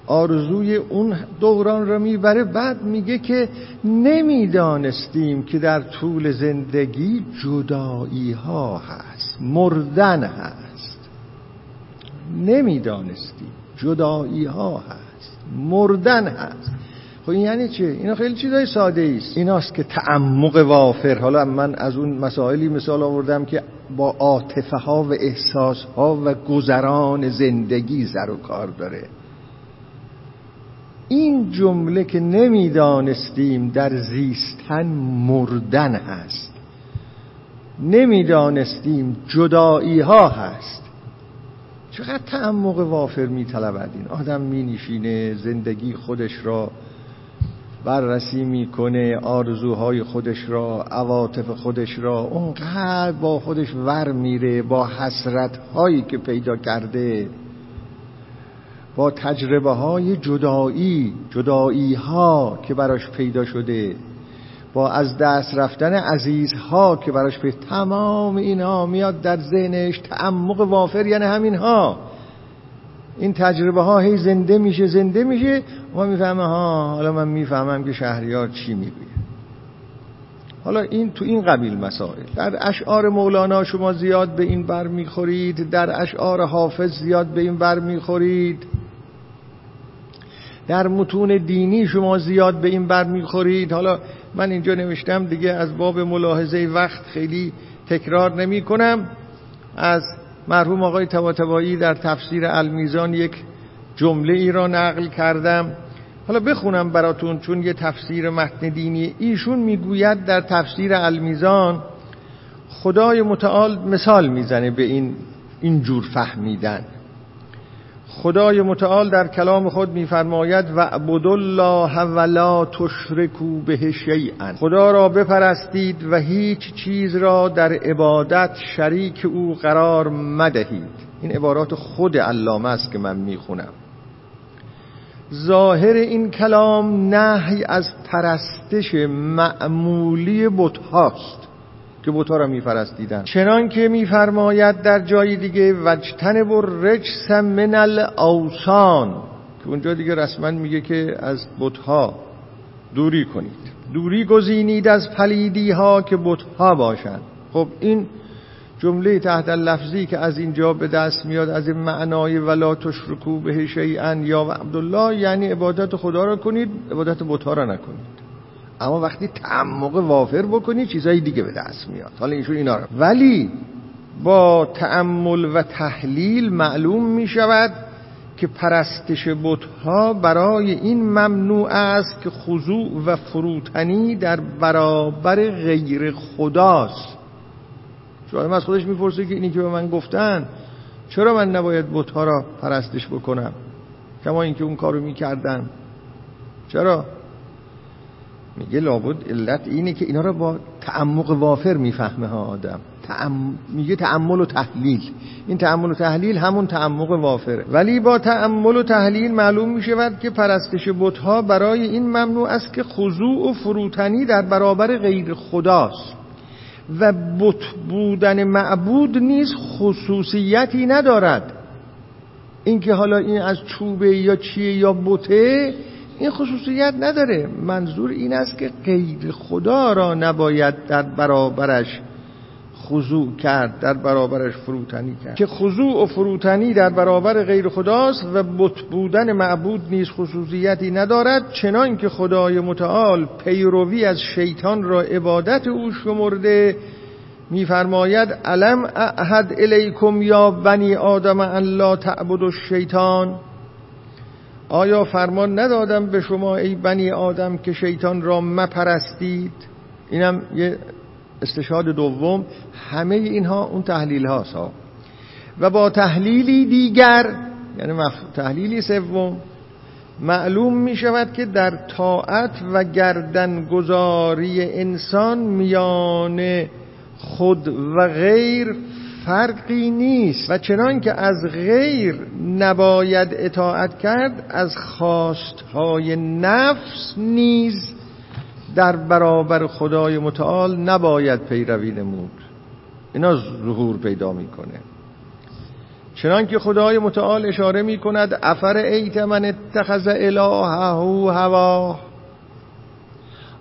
آرزوی اون دوران را میبره. بعد میگه که نمیدانستیم که در طول زندگی جدایی ها هست، مردن هست. نمیدانستیم جدایی ها هست، مردن هست. خب این یعنی چه؟ اینا خیلی چیزای ساده ایست. ایناست که تعمق وافر. حالا من از اون مسائلی مثال آوردم که با عاطفه ها و احساس ها و گذران زندگی زر و کار داره. این جمله که نمیدانستیم در زیستن مردن هست، نمیدانستیم جدایی ها هست، چقدر تعمق وافر میطلبد. این آدم مینشینه زندگی خودش را بررسی میکنه، آرزوهای خودش را، عواطف خودش را، اونقدر با خودش ور میره، با حسرت هایی که پیدا کرده، با تجربه های جدایی ها که براش پیدا شده، با از دست رفتن عزیزها که براش پیدا، تمام اینا میاد در ذهنش. تعمق وافر یعنی همین ها، این تجربه ها هی زنده میشه و میفهمه ها حالا من میفهمم که شهریار چی میگه. حالا این تو این قبیل مسائل در اشعار مولانا شما زیاد به این بر میخورید، در اشعار حافظ زیاد به این بر میخورید، در متون دینی شما زیاد به این بر میخورید. حالا من اینجا نوشتم دیگه، از باب ملاحظه وقت خیلی تکرار نمی کنم. از مرحوم آقای طباطبایی در تفسیر المیزان یک جمله ای را نقل کردم، حالا بخونم براتون چون یه تفسیر متن دینی. ایشون میگوید در تفسیر المیزان خدای متعال مثال میزنه به این جور فهمیدن. خدای متعال در کلام خود میفرماید واعبدوا الله ولا تشرکوا به شیئا، خدا را بپرستید و هیچ چیز را در عبادت شریک او قرار مدهید. این عبارات خود علامه است که من میخونم. ظاهر این کلام نهی از پرستش معمولی بت‌هاست که بت‌ها را می‌پرستیدند، چنان که می‌فرماید در جای دیگه وجتنب الرجس من الاوثان، که اونجا دیگه رسما میگه که از بت‌ها دوری کنید، دوری گزینید از پلیدی‌ها که بت‌ها باشند. خب این جمله تحت اللفظی که از اینجا به دست میاد از این معنای ولا تشرکو به شیئا یا عبدالله، یعنی عبادت خدا را کنید، عبادت بت‌ها را نکنید. اما وقتی تعمق وافر بکنید چیزای دیگه به دست میاد. حالا ایشون اینا را، ولی با تأمل و تحلیل معلوم میشود که پرستش بت‌ها برای این ممنوع است که خضوع و فروتنی در برابر غیر خداست. شاید از خودش میپرسه که اینی که به من گفتن چرا من نباید بت‌ها را پرستش بکنم کما اینکه اون کارو میکردن؟ چرا؟ میگه لابد علت اینه که اینا را با تعمق وافر میفهمه ها آدم، میگه تأمل و تحلیل. این تأمل و تحلیل همون تعمق وافره. ولی با تأمل و تحلیل معلوم می شود که پرستش بت‌ها برای این ممنوع است که خضوع و فروتنی در برابر غیر خداست و بت بودن معبود نیز خصوصیتی ندارد. اینکه حالا این از چوبه یا چیه یا بته این خصوصیت نداره. منظور این است که غیر خدا را نباید در برابرش خضوع کرد، در برابرش فروتنی کرد، که خضوع و فروتنی در برابر غیر خداست و بت بودن معبود نیز خصوصیتی ندارد، چنان که خدای متعال پیروی از شیطان را عبادت او شمرده. میفرماید الم اعهد الیکم یا بنی آدم ان لا تعبدوا الشیطان، آیا فرمان ندادم به شما ای بنی آدم که شیطان را مپرستید؟ اینم یه استشهاد دوم. همه اینها اون تحلیل هاست ها. و با تحلیلی دیگر یعنی تحلیلی سوم معلوم می شود که در طاعت و گردنگذاری انسان میان خود و غیر فرقی نیست و چنان که از غیر نباید اطاعت کرد، از خواستهای نفس نیز در برابر خدای متعال نباید پیروی نمود. اینا ظهور پیدا میکنه. چنان که خدای متعال اشاره میکند افرأیت من اتخذ الهه هواه،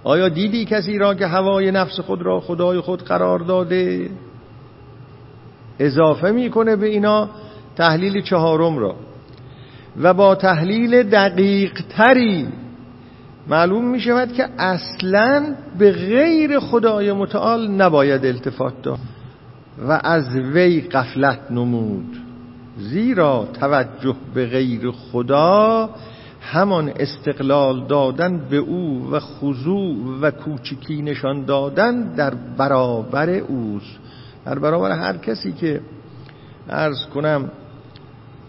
آیا دیدی کسی را که هوای نفس خود را خدای خود قرار داده؟ اضافه میکنه به اینا تحلیل چهارم را. و با تحلیل دقیق تری معلوم می شود که اصلاً به غیر خدای متعال نباید التفات داد و از وی غفلت نمود، زیرا توجه به غیر خدا همان استقلال دادن به او و خضوع و کوچکی نشان دادن در برابر اوست. در برابر هر کسی که عرض کنم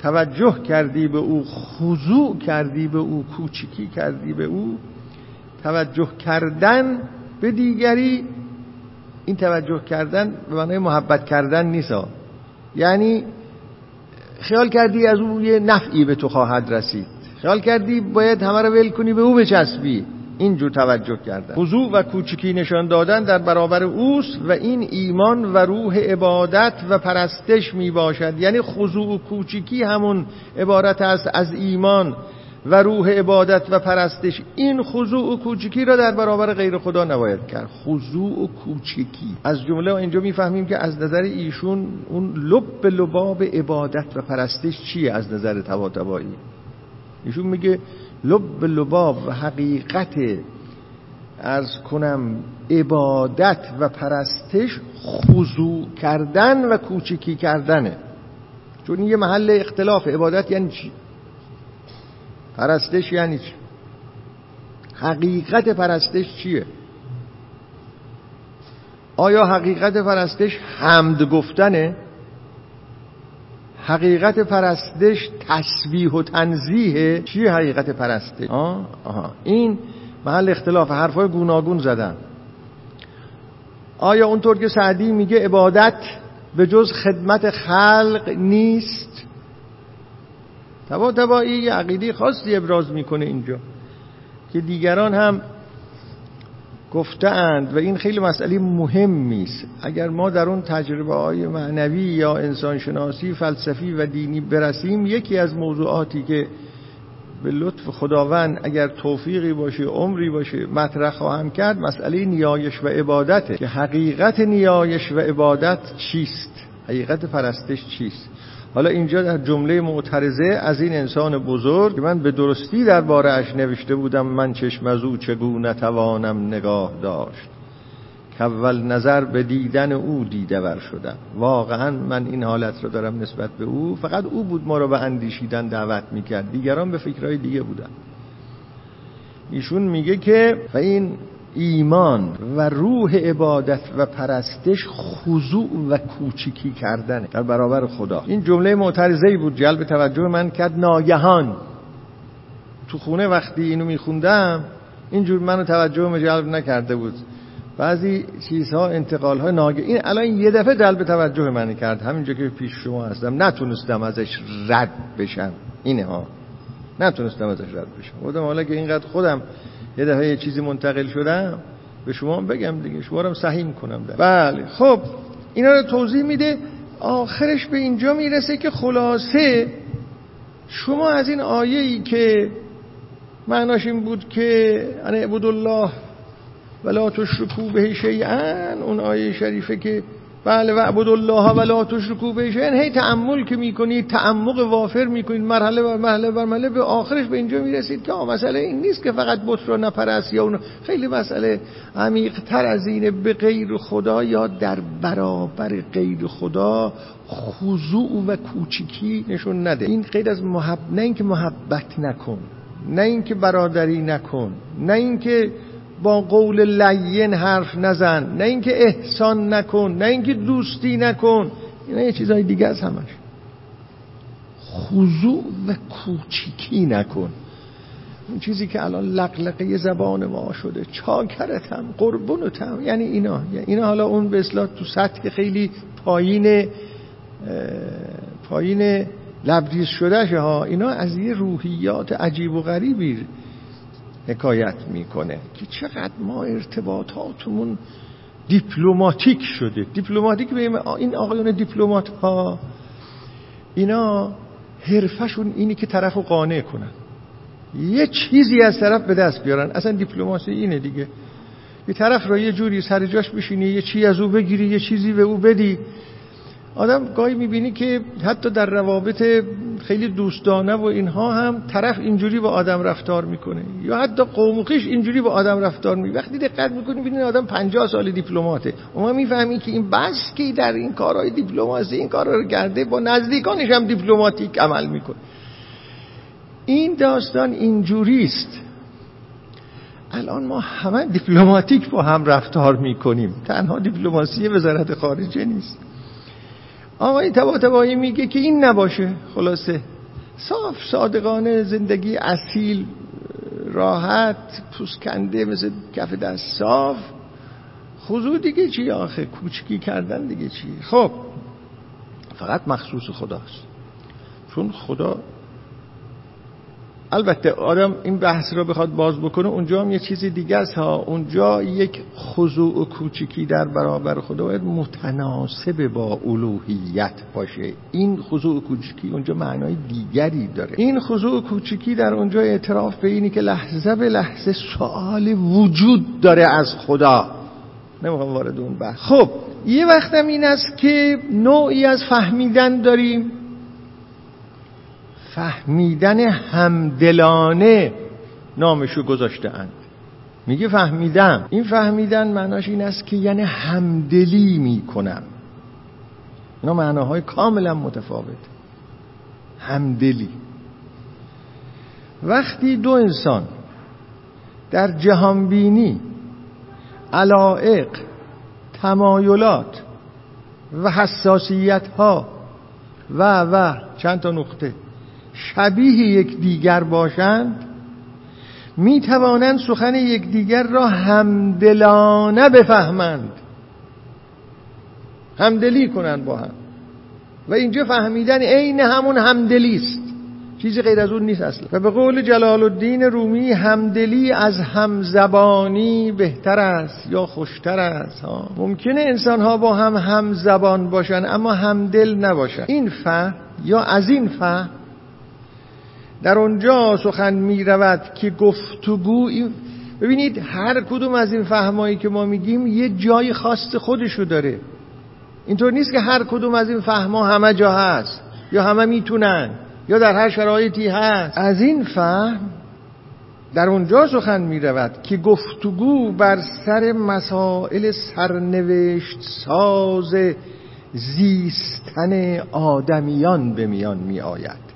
توجه کردی به او، خضوع کردی به او، کوچکی کردی به او، توجه کردن به دیگری، این توجه کردن به معنای محبت کردن نیست، یعنی خیال کردی از او یه نفعی به تو خواهد رسید، خیال کردی باید همه رو ول کنی به او بچسبی، اینجور توجه کردن. خضوع و کوچکی نشان دادن در برابر اوست و این ایمان و روح عبادت و پرستش می باشد. یعنی خضوع و کوچکی همون عبارت است از ایمان و روح عبادت و پرستش. این خضوع و کوچکی را در برابر غیر خدا نباید کرد. خضوع و کوچکی از جمله اینجا میفهمیم که از نظر ایشون اون لب لباب عبادت و پرستش چیه از نظر طباطبایی. ایشون میگه لب لباب حقیقت عرض کنم عبادت و پرستش خضوع کردن و کوچکی کردنه، چون یه محل اختلاف. عبادت یعنی چی؟ پرستش یعنی چی؟ حقیقت پرستش چیه؟ آیا حقیقت پرستش حمد گفتنه؟ حقیقت پرستش تسبیح و تنزیه؟ چی حقیقت پرستش؟ این محل اختلاف، حرفای گوناگون زدن. آیا اونطور که سعدی میگه عبادت به جز خدمت خلق نیست؟ طباطبایی یه عقیده خاصی ابراز میکنه اینجا که دیگران هم گفتند و این خیلی مسئله مهمی است. اگر ما در اون تجربه‌های معنوی یا انسانشناسی، فلسفی و دینی برسیم، یکی از موضوعاتی که به لطف خداوند اگر توفیقی باشه، عمری باشه، مطرح خواهم کرد، مسئله نیایش و عبادته که حقیقت نیایش و عبادت چیست؟ حقیقت پرستش چیست؟ حالا اینجا در جمله معترضه از این انسان بزرگ که من به درستی درباره اش نوشته بودم، من چشم از او چگونه توانم نگاه داشت که اول نظر به دیدن او دیده ور شدم. واقعا من این حالت رو دارم نسبت به او. فقط او بود ما رو به اندیشیدن دعوت میکرد، دیگران به فکرهای دیگه بودن. ایشون میگه که و این ایمان و روح عبادت و پرستش خضوع و کوچکی کردن در برابر خدا. این جمله معترضه‌ای بود جلب توجه من کرد ناگهان. تو خونه وقتی اینو میخوندم اینجور منو توجه جلب نکرده بود. بعضی چیزها، انتقال‌های ناگهانی. این الان یه دفعه جلب توجه من کرد، همینجا که پیش شما هستم نتونستم ازش رد بشم. اینها نتونستم ازش رد بشم. بودم حالا که اینقدر خودم یه دفعه یه چیزی منتقل شدم به شما بگم دیگه، شما رو سهیم کنم. بله خب اینا رو توضیح میده، آخرش به اینجا میرسه که خلاصه شما از این آیه‌ای که معناش این بود که ان اعبدوا الله ولا تشركوا به شیئا، اون آیه شریفه که بله و اعبدوا الله ولا تشركوا به شیئا، هی تأمل که میکنید، تعمق وافر میکنید، مرحله بر مرحله بر مرحله، به آخرش به اینجا میرسید که مسئله این نیست که فقط بت رو نپرست یا اون، خیلی مسئله عمیق تر از اینه. به غیر خدا یا در برابر غیر خدا خضوع و کوچیکی نشون نده. این غیر از محبت، نه اینکه محبت نکن، نه اینکه برادری نکن، نه اینکه با قول لین حرف نزن، نه اینکه احسان نکن، نه اینکه دوستی نکن، اینا یه چیزای دیگه از همش. خضوع و کوچیکی نکن. اون چیزی که الان لقلقه زبان ما شده، چاکرتم، قربونتم، یعنی اینا حالا اون به اصطلاح تو سطح خیلی پایین لبریز شده شه ها. اینا از یه روحیات عجیب و غریبی حکایت میکنه که چقدر ما ارتباطاتمون دیپلماتیک شده. دیپلماتیک بگیم، این آقایون دیپلمات ها اینا حرفشون اینی که طرفو قانع کنن، یه چیزی از طرف به دست بیارن. اصلا دیپلماسی اینه دیگه، یه طرف را یه جوری سر جاش بشینی، یه چیزی از او بگیری، یه چیزی به او بدی. آدم گاهی میبینی که حتی در روابط خیلی دوستانه و اینها هم طرف اینجوری با آدم رفتار میکنه، یا حتی قوم و خویش اینجوری با آدم رفتار میکنه. وقتی دقت میکنی میبینی آدم 50 سال دیپلماته، اما میفهمی که این بس که در این کارهای دیپلماسی این کارا رو کرده، با نزدیکانش هم دیپلماتیک عمل میکنه. این داستان اینجوریست. الان ما همه دیپلماتیک با هم رفتار میکنیم، تنها دیپلماسی وزارت خارجه نیست. آقای طباطبایی میگه که این نباشه، خلاصه صاف صادقانه، زندگی اصیل، راحت، پوسکنده مثل کف دست صاف. خضوع دیگه چی آخه؟ کوچکی کردن دیگه چی؟ خب فقط مخصوص خداست، چون خدا. البته آدم این بحث را بخواد باز بکنه اونجا هم یه چیزی دیگه است ها. اونجا یک خضوع و کوچیکی در برابر خدا باید متناسب با الوهیت باشه. این خضوع و کوچیکی اونجا معنای دیگری داره. این خضوع و کوچیکی در اونجا اعتراف به اینی که لحظه به لحظه سؤال وجود داره از خدا. نمیخوام وارد اون بحث. خب یه وقتم این است که نوعی از فهمیدن داریم، فهمیدن همدلانه نامشو گذاشته اند. میگه فهمیدم. این فهمیدن معناش این است که یعنی همدلی میکنم. اینا معناهای کاملا متفاوت. همدلی، وقتی دو انسان در جهانبینی، علایق، تمایلات و حساسیت ها و چند تا نقطه شبیه یک دیگر باشند، می توانند سخن یک دیگر را همدلانه بفهمند، همدلی کنند با هم. و اینجا فهمیدن عین همون همدلی است، چیزی غیر از اون نیست اصلا. و به قول جلال الدین رومی همدلی از همزبانی بهتر است یا خوشتر است. ممکنه انسان ها با هم همزبان باشن اما همدل نباشن. این فهم یا از این فهم در اونجا سخن می رود که گفتگو. ببینید هر کدوم از این فهمایی که ما میگیم یه جای خاص خودشو داره. اینطور نیست که هر کدوم از این فهما همه جا هست یا همه میتونن یا در هر شرایطی هست. از این فهم در اونجا سخن می رود که گفتگو بر سر مسائل سرنوشت ساز زیستن آدمیان به میان می آید.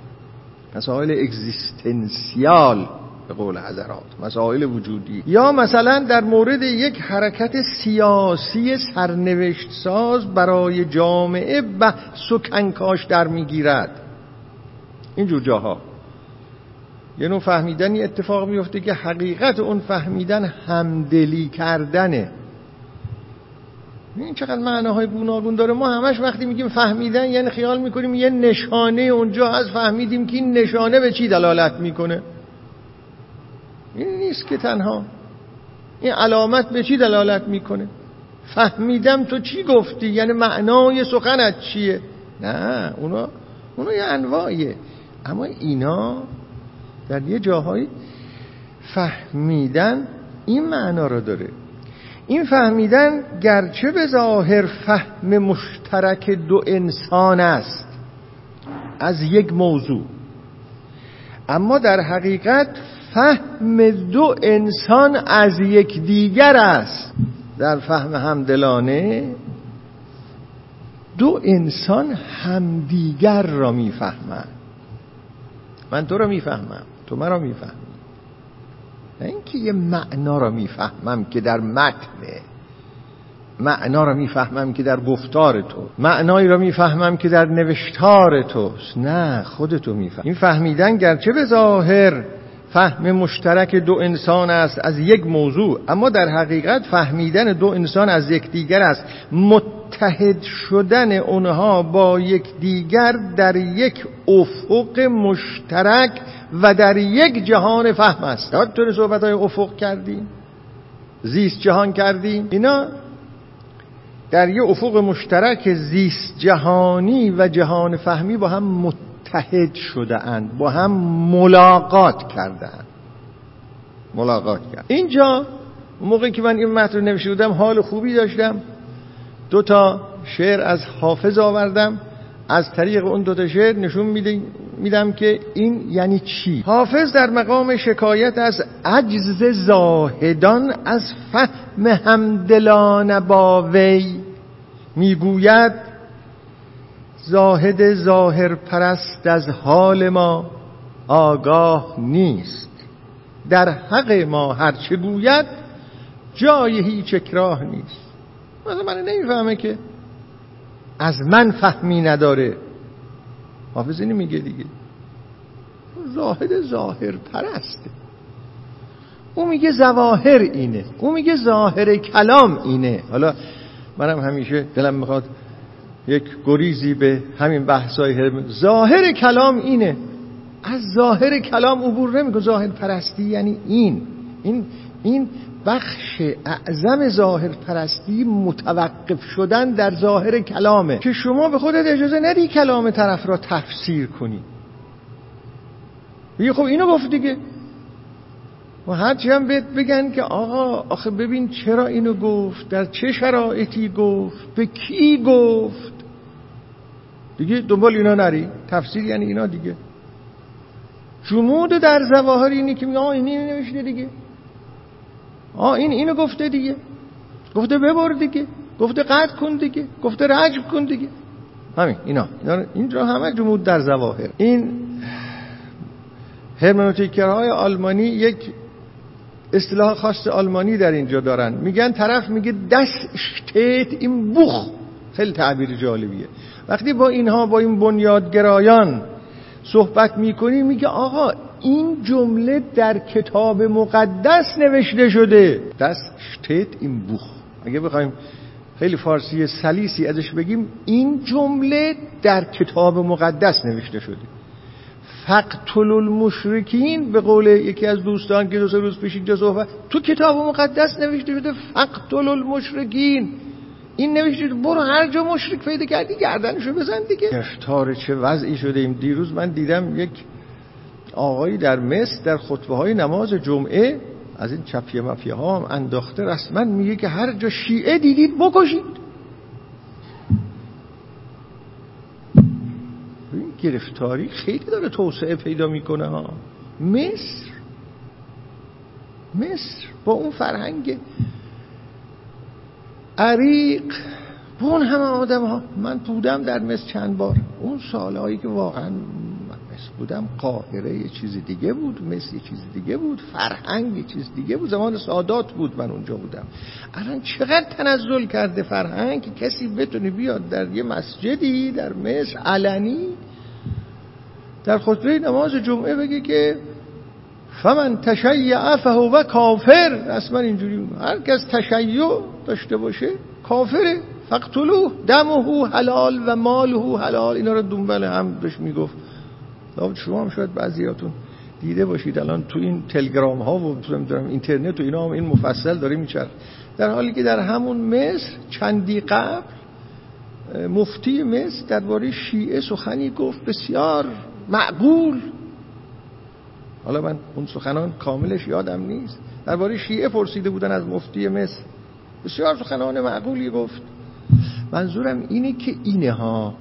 مسائل اگزیستنسیال به قول حضرات، مسائل وجودی. یا مثلا در مورد یک حرکت سیاسی سرنوشت ساز برای جامعه و سکنکاش در میگیرد. اینجور جاها یه نوع فهمیدنی اتفاق میفته که حقیقت اون فهمیدن همدلی کردنه، این چقدر معناهای گوناگون داره. ما همش وقتی میگیم فهمیدن یعنی خیال میکنیم یه نشانه اونجا هست، فهمیدیم که این نشانه به چی دلالت میکنه. این نیست که تنها این علامت به چی دلالت میکنه. فهمیدم تو چی گفتی یعنی معنای سخنت چیه. نه، اونا یه انواعیه. اما اینا در یه جاهایی فهمیدن این معنا را داره. این فهمیدن گرچه به ظاهر فهم مشترک دو انسان است از یک موضوع، اما در حقیقت فهم دو انسان از یک دیگر است. در فهم همدلانه دو انسان همدیگر را میفهمند. من تو را میفهمم، تو مرا میفهمی، نه اینکه یه معنا را میفهمم که در متنه، معنا را میفهمم که در گفتار تو، معنایی را میفهمم که در نوشتار توست. نه، خودتو میفهم. این فهمیدن گرچه به ظاهر فهم مشترک دو انسان است از یک موضوع، اما در حقیقت فهمیدن دو انسان از یکدیگر است. متحد شدن آنها با یکدیگر در یک افق مشترک و در یک جهان فهم است. یادتونه صحبت‌های افق کردیم، زیست جهان کردیم، اینا در یک افق مشترک زیست جهانی و جهان فهمی با هم متحد شده اند، با هم ملاقات کرده اند. ملاقات کرد. اینجا موقعی که من این متن رو نوشته بودم حال خوبی داشتم، دو تا شعر از حافظ آوردم، از طریق اون دو تا شعر نشون میدم که این یعنی چی. حافظ در مقام شکایت از عجز زاهدان از فهم همدلان با وی میگوید: زاهد ظاهر پرست از حال ما آگاه نیست، در حق ما هرچه گوید جای هیچ اکراه نیست. مثلا من نمیفهمه که از من فهمی نداره. حافظ اینو میگه دیگه. زاهد ظاهر پرسته، او میگه ظواهر اینه، او میگه ظاهر کلام اینه. حالا منم همیشه دلم میخواد یک گریزی به همین بحثای ظاهر کلام اینه. از ظاهر کلام عبور نمیکنه. ظاهر پرستی یعنی این بخش اعظم ظاهر پرستی متوقف شدن در ظاهر کلامه که شما به خودت اجازه ندی کلام طرف را تفسیر کنی. بگی خب اینو گفت دیگه، و هرچی هم بهت بگن که آقا آخه ببین چرا اینو گفت، در چه شرایطی گفت، به کی گفت، دیگه دنبال اینا نری. تفسیر یعنی اینا دیگه. جمود در ظواهر اینی که میگه آقا اینی نوشته دیگه، اینو گفته دیگه، گفته ببر دیگه، گفته قطع کن دیگه، گفته رجب کن دیگه، همین اینا اینجا همه جمود در ظواهر. این هرمنوتیکرهای آلمانی یک اصطلاح خاص آلمانی در اینجا دارن. میگن طرف میگه داس شتیت این بوخ. خیلی تعبیر جالبیه. وقتی با اینها، با این بنیادگرایان صحبت میکنی، میگه آقا این جمله در کتاب مقدس نوشته شده. داس شتیت این بوخ. اگه بخوایم خیلی فارسی سلیسی ازش بگیم، این جمله در کتاب مقدس نوشته شده. فقتل المشرکین، به قول یکی از دوستان که دو سه روز پیش اینجا صحبت، تو کتاب مقدس نوشته شده فقتل المشرکین. این نوشته شده برو هر جا مشرک پیدا کردی گردنشو بزن دیگه. گرفتار چه وضعی شده ایم. دیروز من دیدم یک آقایی در مصر در خطبه های نماز جمعه از این چپیه مفیه ها هم انداخته، رسما میگه که هر جا شیعه دیدید بکشید. گرفتاری خیلی داره توسعه پیدا میکنه ها. مصر با اون فرهنگ عریق، با اون همه آدم ها. من بودم در مصر چند بار، اون سالهایی که واقعا مصر بودم، قاهره یه چیز دیگه بود، مصر یه چیز دیگه بود، فرهنگ یه چیز دیگه بود. زمان سادات بود من اونجا بودم. الان چقدر تنزل کرده فرهنگ که کسی بتونه بیاد در یه مسجدی در مصر علنی در خطبه نماز جمعه بگه که فمن تشیع فهو کافر. اصلا اینجوری هر کس تشیع داشته باشه کافره، فقتلوه، دمه حلال و ماله حلال. اینا رو دنبال هم بهش میگفت. شما هم شاید بعضیاتون دیده باشید الان تو این تلگرام ها و اینترنت و اینا هم این مفصل داره میچرخه، در حالی که در همون مصر چندی قبل مفتی مصر درباره شیعه سخنی گفت بسیار معقول. حالا من اون سخنان کاملش یادم نیست، درباره شیعه پرسیده بودن از مفتی مصر، بسیار سخنان معقولی گفت. منظورم اینه که اینها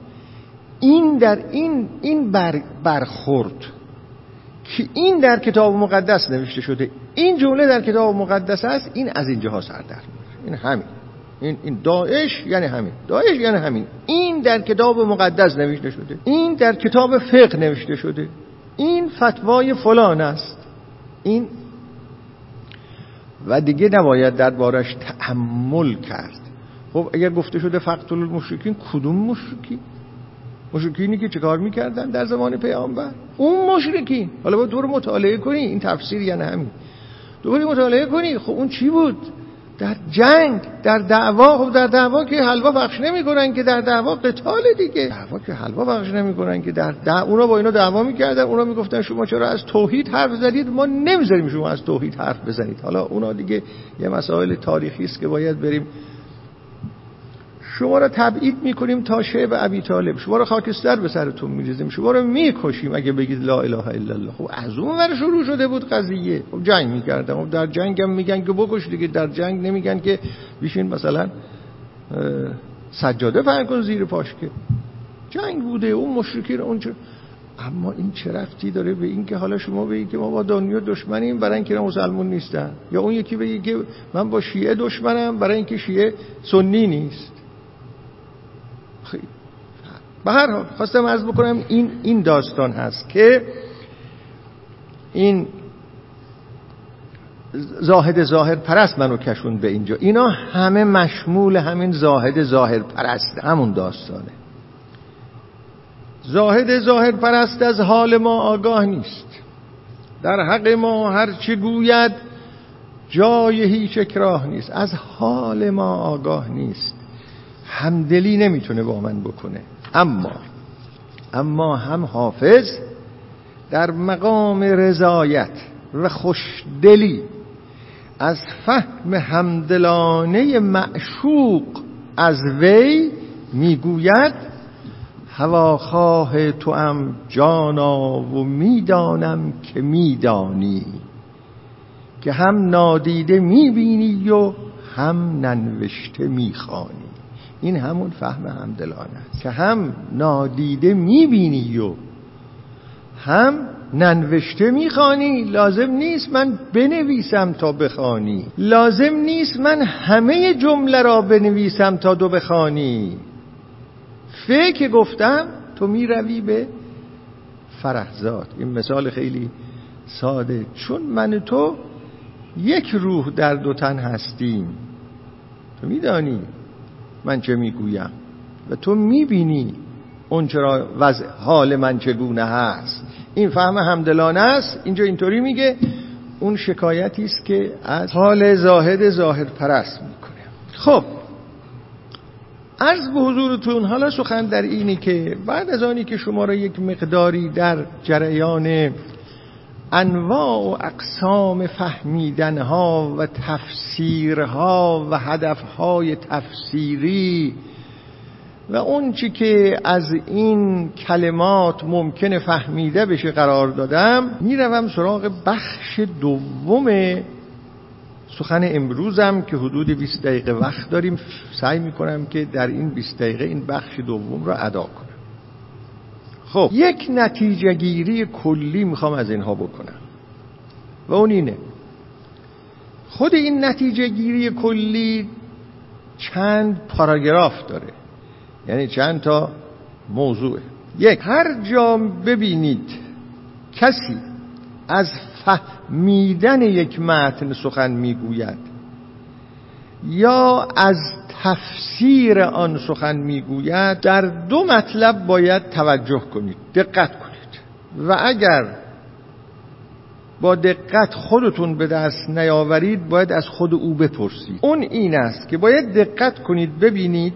این در این برخورد که این در کتاب مقدس نوشته شده، این جمله در کتاب مقدس است، این از اینجاها سر در میاره. این همین این داعش یعنی همین، داعش یعنی همین. این در کتاب مقدس نوشته شده، این در کتاب فقه نوشته شده، این فتوای فلان است، این و دیگه نباید دربارش تأمل کرد. خب اگر گفته شده فقتل المشرکین، کدوم مشرکین؟ مشرکینی که چه کار میکردن در زمان پیامبر؟ اون مشرکین. حالا باید دور مطالعه کنی این تفسیر یعنی همین، دوباره مطالعه کنی خب اون چی بود؟ در جنگ، در دعوا. خب در دعوا که حلوا بخش نمیکنن که، در دعوا قتال دیگه. دعوا که حلوا بخش نمیکنن که، در اونا با اینا دعوا میکردن، اونا میگفتن شما چرا از توحید حرف زدید، ما نمیذاریم شما از توحید حرف بزنید. حالا اونا دیگه یه مسائل تاریخی است که باید بریم. شما را تبعید میکنیم تا شعب ابی طالب، شما را خاکستر به سرتون میریزیم، شما را میکشیم اگه بگید لا اله الا الله. خب از اون ور شروع شده بود قضیه. خب جنگ میکردم، خب در جنگ هم میگن که بکش دیگه، در جنگ نمیگن که بیشین مثلا سجاده فرق کن زیر پاش، که جنگ بوده. اون مشرکین اونجا. اما این چه رفتی داره به این که حالا شما بگید که ما با دنیا دشمنیم برای اینکه مسلمان نیستن، یا اون یکی بگه که من با شیعه دشمنم برای اینکه شیعه سنی نیست. به هر حال خواستم عرض بکنم این داستان هست که این زاهد ظاهر پرست منو کشون به اینجا. اینا همه مشمول همین زاهد ظاهر پرست، همون داستانه. زاهد ظاهر پرست از حال ما آگاه نیست، در حق ما هر چه گوید جای هیچ اکراه نیست، از حال ما آگاه نیست، همدلی نمیتونه با من بکنه. اما هم حافظ در مقام رضایت و خوشدلی از فهم همدلانه معشوق از وی میگوید هواخواه توام جانا و میدانم که میدانی، که هم نادیده میبینی و هم ننوشته میخوانی. این همون فهم همدلانه است که هم نادیده میبینی و هم ننوشته میخوانی. لازم نیست من بنویسم تا بخوانی، لازم نیست من همه جمله را بنویسم تا دو بخوانی. فکر گفتم تو میروی به فرهزاد. این مثال خیلی ساده، چون من تو یک روح در دو تن هستیم. تو میدانی من چه میگویم و تو میبینی اون چرا وضع حال من چگونه هست. این فهم همدلانه است. اینجا اینطوری میگه. اون شکایتی است که از حال زاهد ظاهر پرست میکنه. خب عرض به حضورتون حالا سخن در اینی که بعد از آنی که شما را یک مقداری در جریان انواع و اقسام فهمیدنها و تفسیرها و هدفهای تفسیری و اون چی که از این کلمات ممکنه فهمیده بشه قرار دادم، میروم سراغ بخش دوم سخن امروزم که حدود 20 دقیقه وقت داریم. سعی میکنم که در این 20 دقیقه این بخش دوم را ادا کنم. خب یک نتیجه گیری کلی میخوام از اینها بکنم و اون اینه، خود این نتیجه گیری کلی چند پاراگراف داره، یعنی چند تا موضوعه. یک، هر جا ببینید کسی از فهمیدن یک متن سخن میگوید یا از تفسیر آن سخن میگوید، در دو مطلب باید توجه کنید، دقت کنید. و اگر با دقت خودتون به دست نیاورید، باید از خود او بپرسید. اون این است که باید دقت کنید ببینید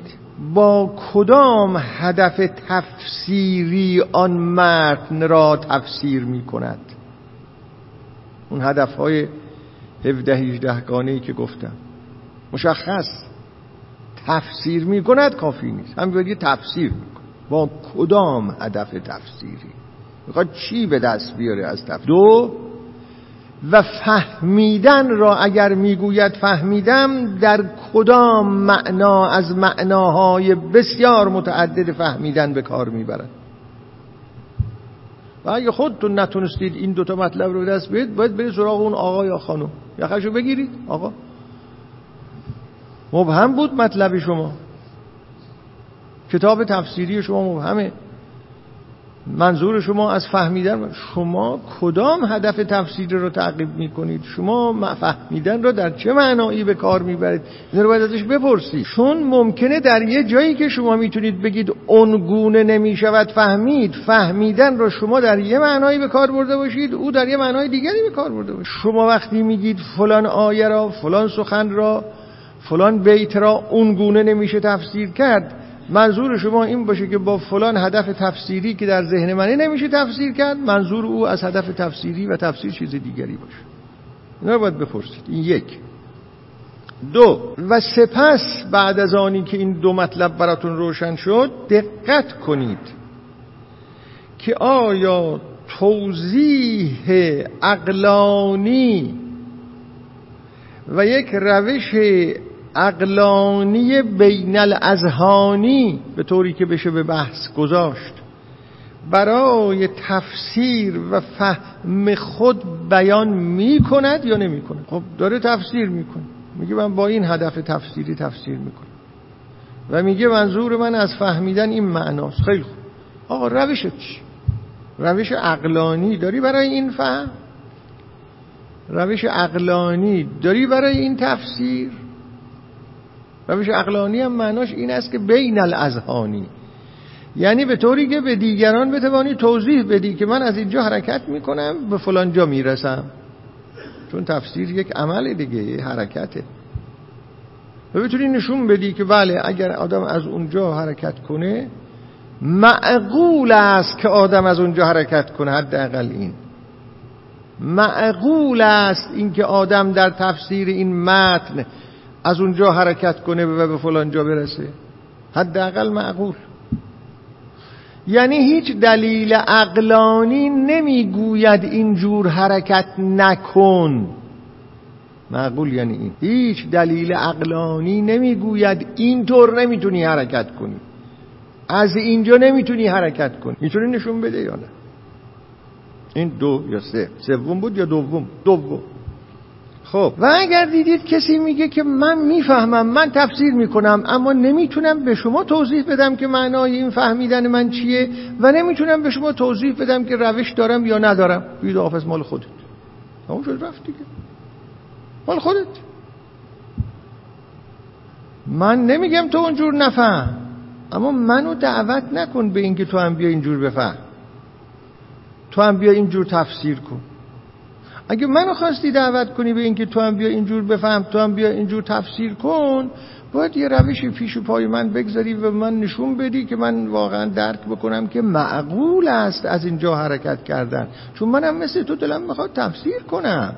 با کدام هدف تفسیری آن متن را تفسیر می کند. اون هدف های 17-18 گانه‌ای که گفتم مشخص تفسیر می کند کافی نیست، هم باید تفسیر می کند. با کدام هدف تفسیری میخواد چی به دست بیاره از تفسیر؟ دو، و فهمیدن را اگر میگوید فهمیدم، در کدام معنا از معناهای بسیار متعدد فهمیدن به کار میبرد. و اگه خودتون نتونستید این دوتا مطلب رو به دست بیارید، باید برید سراغ اون آقا یا خانم، یا خودشو بگیرید. آقا مبهم بود مطلب شما، کتاب تفسیری شما مبهمه، منظور شما از فهمیدن، شما کدام هدف تفسیری رو تعقیب میکنید؟ شما فهمیدن رو در چه معنایی به کار میبرید؟ این رو باید ازش بپرسید، چون ممکنه در یه جایی که شما میتونید بگید اونگونه نمیشود فهمید، فهمیدن رو شما در یه معنایی به کار برده باشید، او در یه معنای دیگری به کار برده باشید. شما وقتی میگید فلان آیه را، فلان سخن را، فلان بیت را اونگونه نمیشه تفسیر کرد، منظور شما این باشه که با فلان هدف تفسیری که در ذهن منه نمیشه تفسیر کرد، منظور او از هدف تفسیری و تفسیر چیز دیگری باشه. اینا رو باید بپرسید. این یک. دو، و سپس بعد از آنی که این دو مطلب براتون روشن شد، دقت کنید که آیا توضیح عقلانی و یک روش عقلانی بین الاذهانی به طوری که بشه به بحث گذاشت، برای تفسیر و فهم خود بیان می کند یا نمی کند؟ خب داره تفسیر می کنه، میگه من با این هدف تفسیری تفسیر می کنم و میگه منظور من از فهمیدن این معناست. خیلی خوب، آقا روشت چی؟ روش عقلانی داری برای این فهم؟ روش عقلانی داری برای این تفسیر؟ روش عقلانی هم معناش این است که بین الاذهانی، یعنی به طوری که به دیگران بتوانی توضیح بدی که من از اینجا حرکت میکنم به فلان جا میرسم، چون تفسیر یک عمل دیگه، حرکته، و بتونی نشون بدی که بله اگر آدم از اونجا حرکت کنه معقول است که آدم از اونجا حرکت کنه، حداقل این معقول است اینکه آدم در تفسیر این متن از اونجا حرکت کنه و به فلان جا برسه، حداقل معقول. یعنی هیچ دلیل عقلانی نمیگوید اینجور حرکت نکن. معقول یعنی این، هیچ دلیل عقلانی نمیگوید اینطور نمیتونی حرکت کنی، از اینجا نمیتونی حرکت کنی. میتونی نشون بده یا نه؟ این دو یا سه، سوم بود یا دوم. خب، و اگر دیدید کسی میگه که من میفهمم، من تفسیر میکنم، اما نمیتونم به شما توضیح بدم که معنای این فهمیدن من چیه و نمیتونم به شما توضیح بدم که روش دارم یا ندارم، بید آفز مال خودت. همون شد رفت دیگه، مال خودت. من نمیگم تو اونجور نفهم، اما منو دعوت نکن به اینکه تو هم بیا اینجور بفهم، تو هم بیا اینجور تفسیر کن. اگه منو خواستی دعوت کنی به اینکه تو هم بیا اینجور بفهم، تو هم بیا اینجور تفسیر کن، باید یه روشی پیش و پای من بگذاری و من نشون بدی که من واقعا درک بکنم که معقول است از اینجا حرکت کردن، چون منم مثل تو دلم میخواد تفسیر کنم،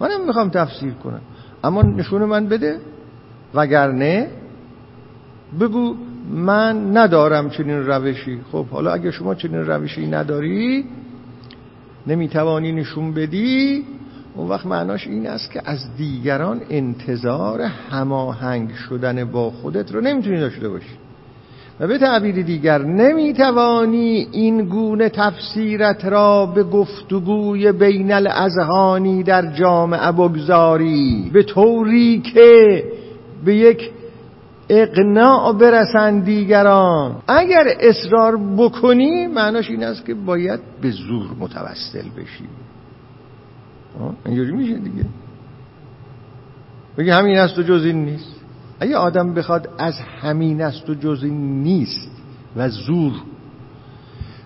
منم میخوام تفسیر کنم، اما نشون من بده، وگرنه بگو من ندارم چنین روشی. خب حالا اگه شما چنین روشی نداری، نمیتوانی نشون بدی، اون وقت معناش این است که از دیگران انتظار هماهنگ شدن با خودت رو نمیتونی داشته باشی، و به تعبیر دیگر نمیتوانی این گونه تفسیرت را به گفتگوی بین الاذهانی در جامعه بگذاری به طوری که به یک اقناع برسن دیگران. اگر اصرار بکنی، معناش این است که باید به زور متوسل بشی. اینجوری میشه دیگه، بگی همین است و جز این نیست. اگه آدم بخواد از همین است و جز این نیست و زور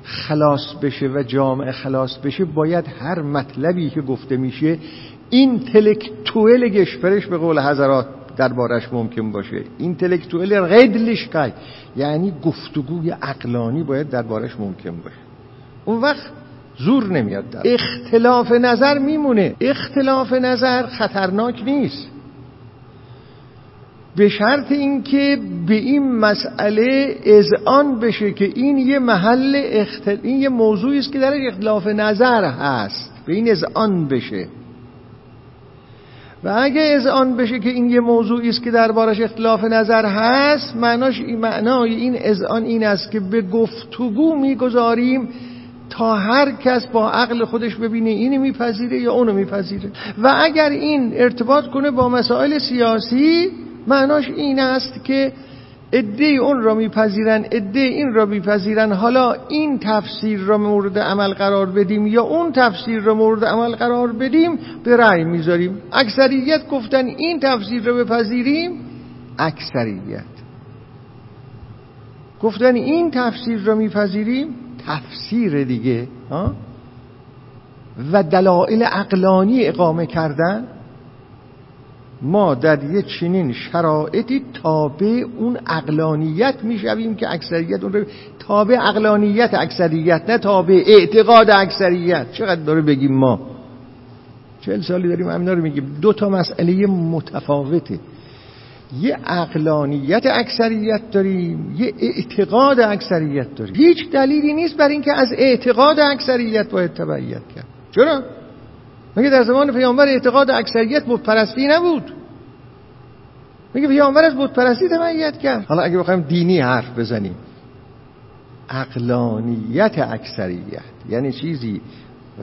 خلاص بشه و جامعه خلاص بشه، باید هر مطلبی که گفته میشه اینتלקتوئل گشپرش به قول حضرات دربارش ممکن باشه، اینتלקتوئل غدلش کای، یعنی گفتگوی عقلانی باید دربارش ممکن باشه. اون وقت زور نمیاد در اختلاف نظر میمونه. اختلاف نظر خطرناک نیست به شرط اینکه به این مسئله اذعان بشه که این یه محل این یه موضوعی است که در اختلاف نظر هست، به این اذعان بشه. و اگه اذعان بشه که این یه موضوعی است که دربارش اختلاف نظر هست، معنای این اذعان این است که به گفتگو میگذاریم تا هر کس با عقل خودش ببینه اینو میپذیره یا اونو میپذیره. و اگر این ارتباط کنه با مسائل سیاسی، معناش این است که عده اون را میپذیرن، عده این را میپذیرن، حالا این تفسیر را مورد عمل قرار بدیم یا اون تفسیر را مورد عمل قرار بدیم به رأی میذاریم. اکثریت گفتن این تفسیر را بپذیریم، اکثریت گفتن این تفسیر را میپذیریم، تفسیر دیگه و دلایل عقلانی اقامه کردن. ما در یه چنین شرایطی تابع اون عقلانیت میشویم که اکثریت اون رو تابع عقلانیت اکثریت، نه تابع اعتقاد اکثریت. چقدر داره بگیم ما 40 سالی داریم همینا رو میگیم. دو تا مسئله متفاوته، یه عقلانیت اکثریت داریم، یه اعتقاد اکثریت داریم. هیچ دلیلی نیست بر اینکه از اعتقاد اکثریت باید تبعیت کرد. چرا؟ مگه در زمان پیامبر اعتقاد اکثریت بت پرستی نبود؟ مگه پیامبر از بت پرستی تبعیت کرد؟ حالا اگه بخوایم دینی حرف بزنیم، عقلانیت اکثریت یعنی چیزی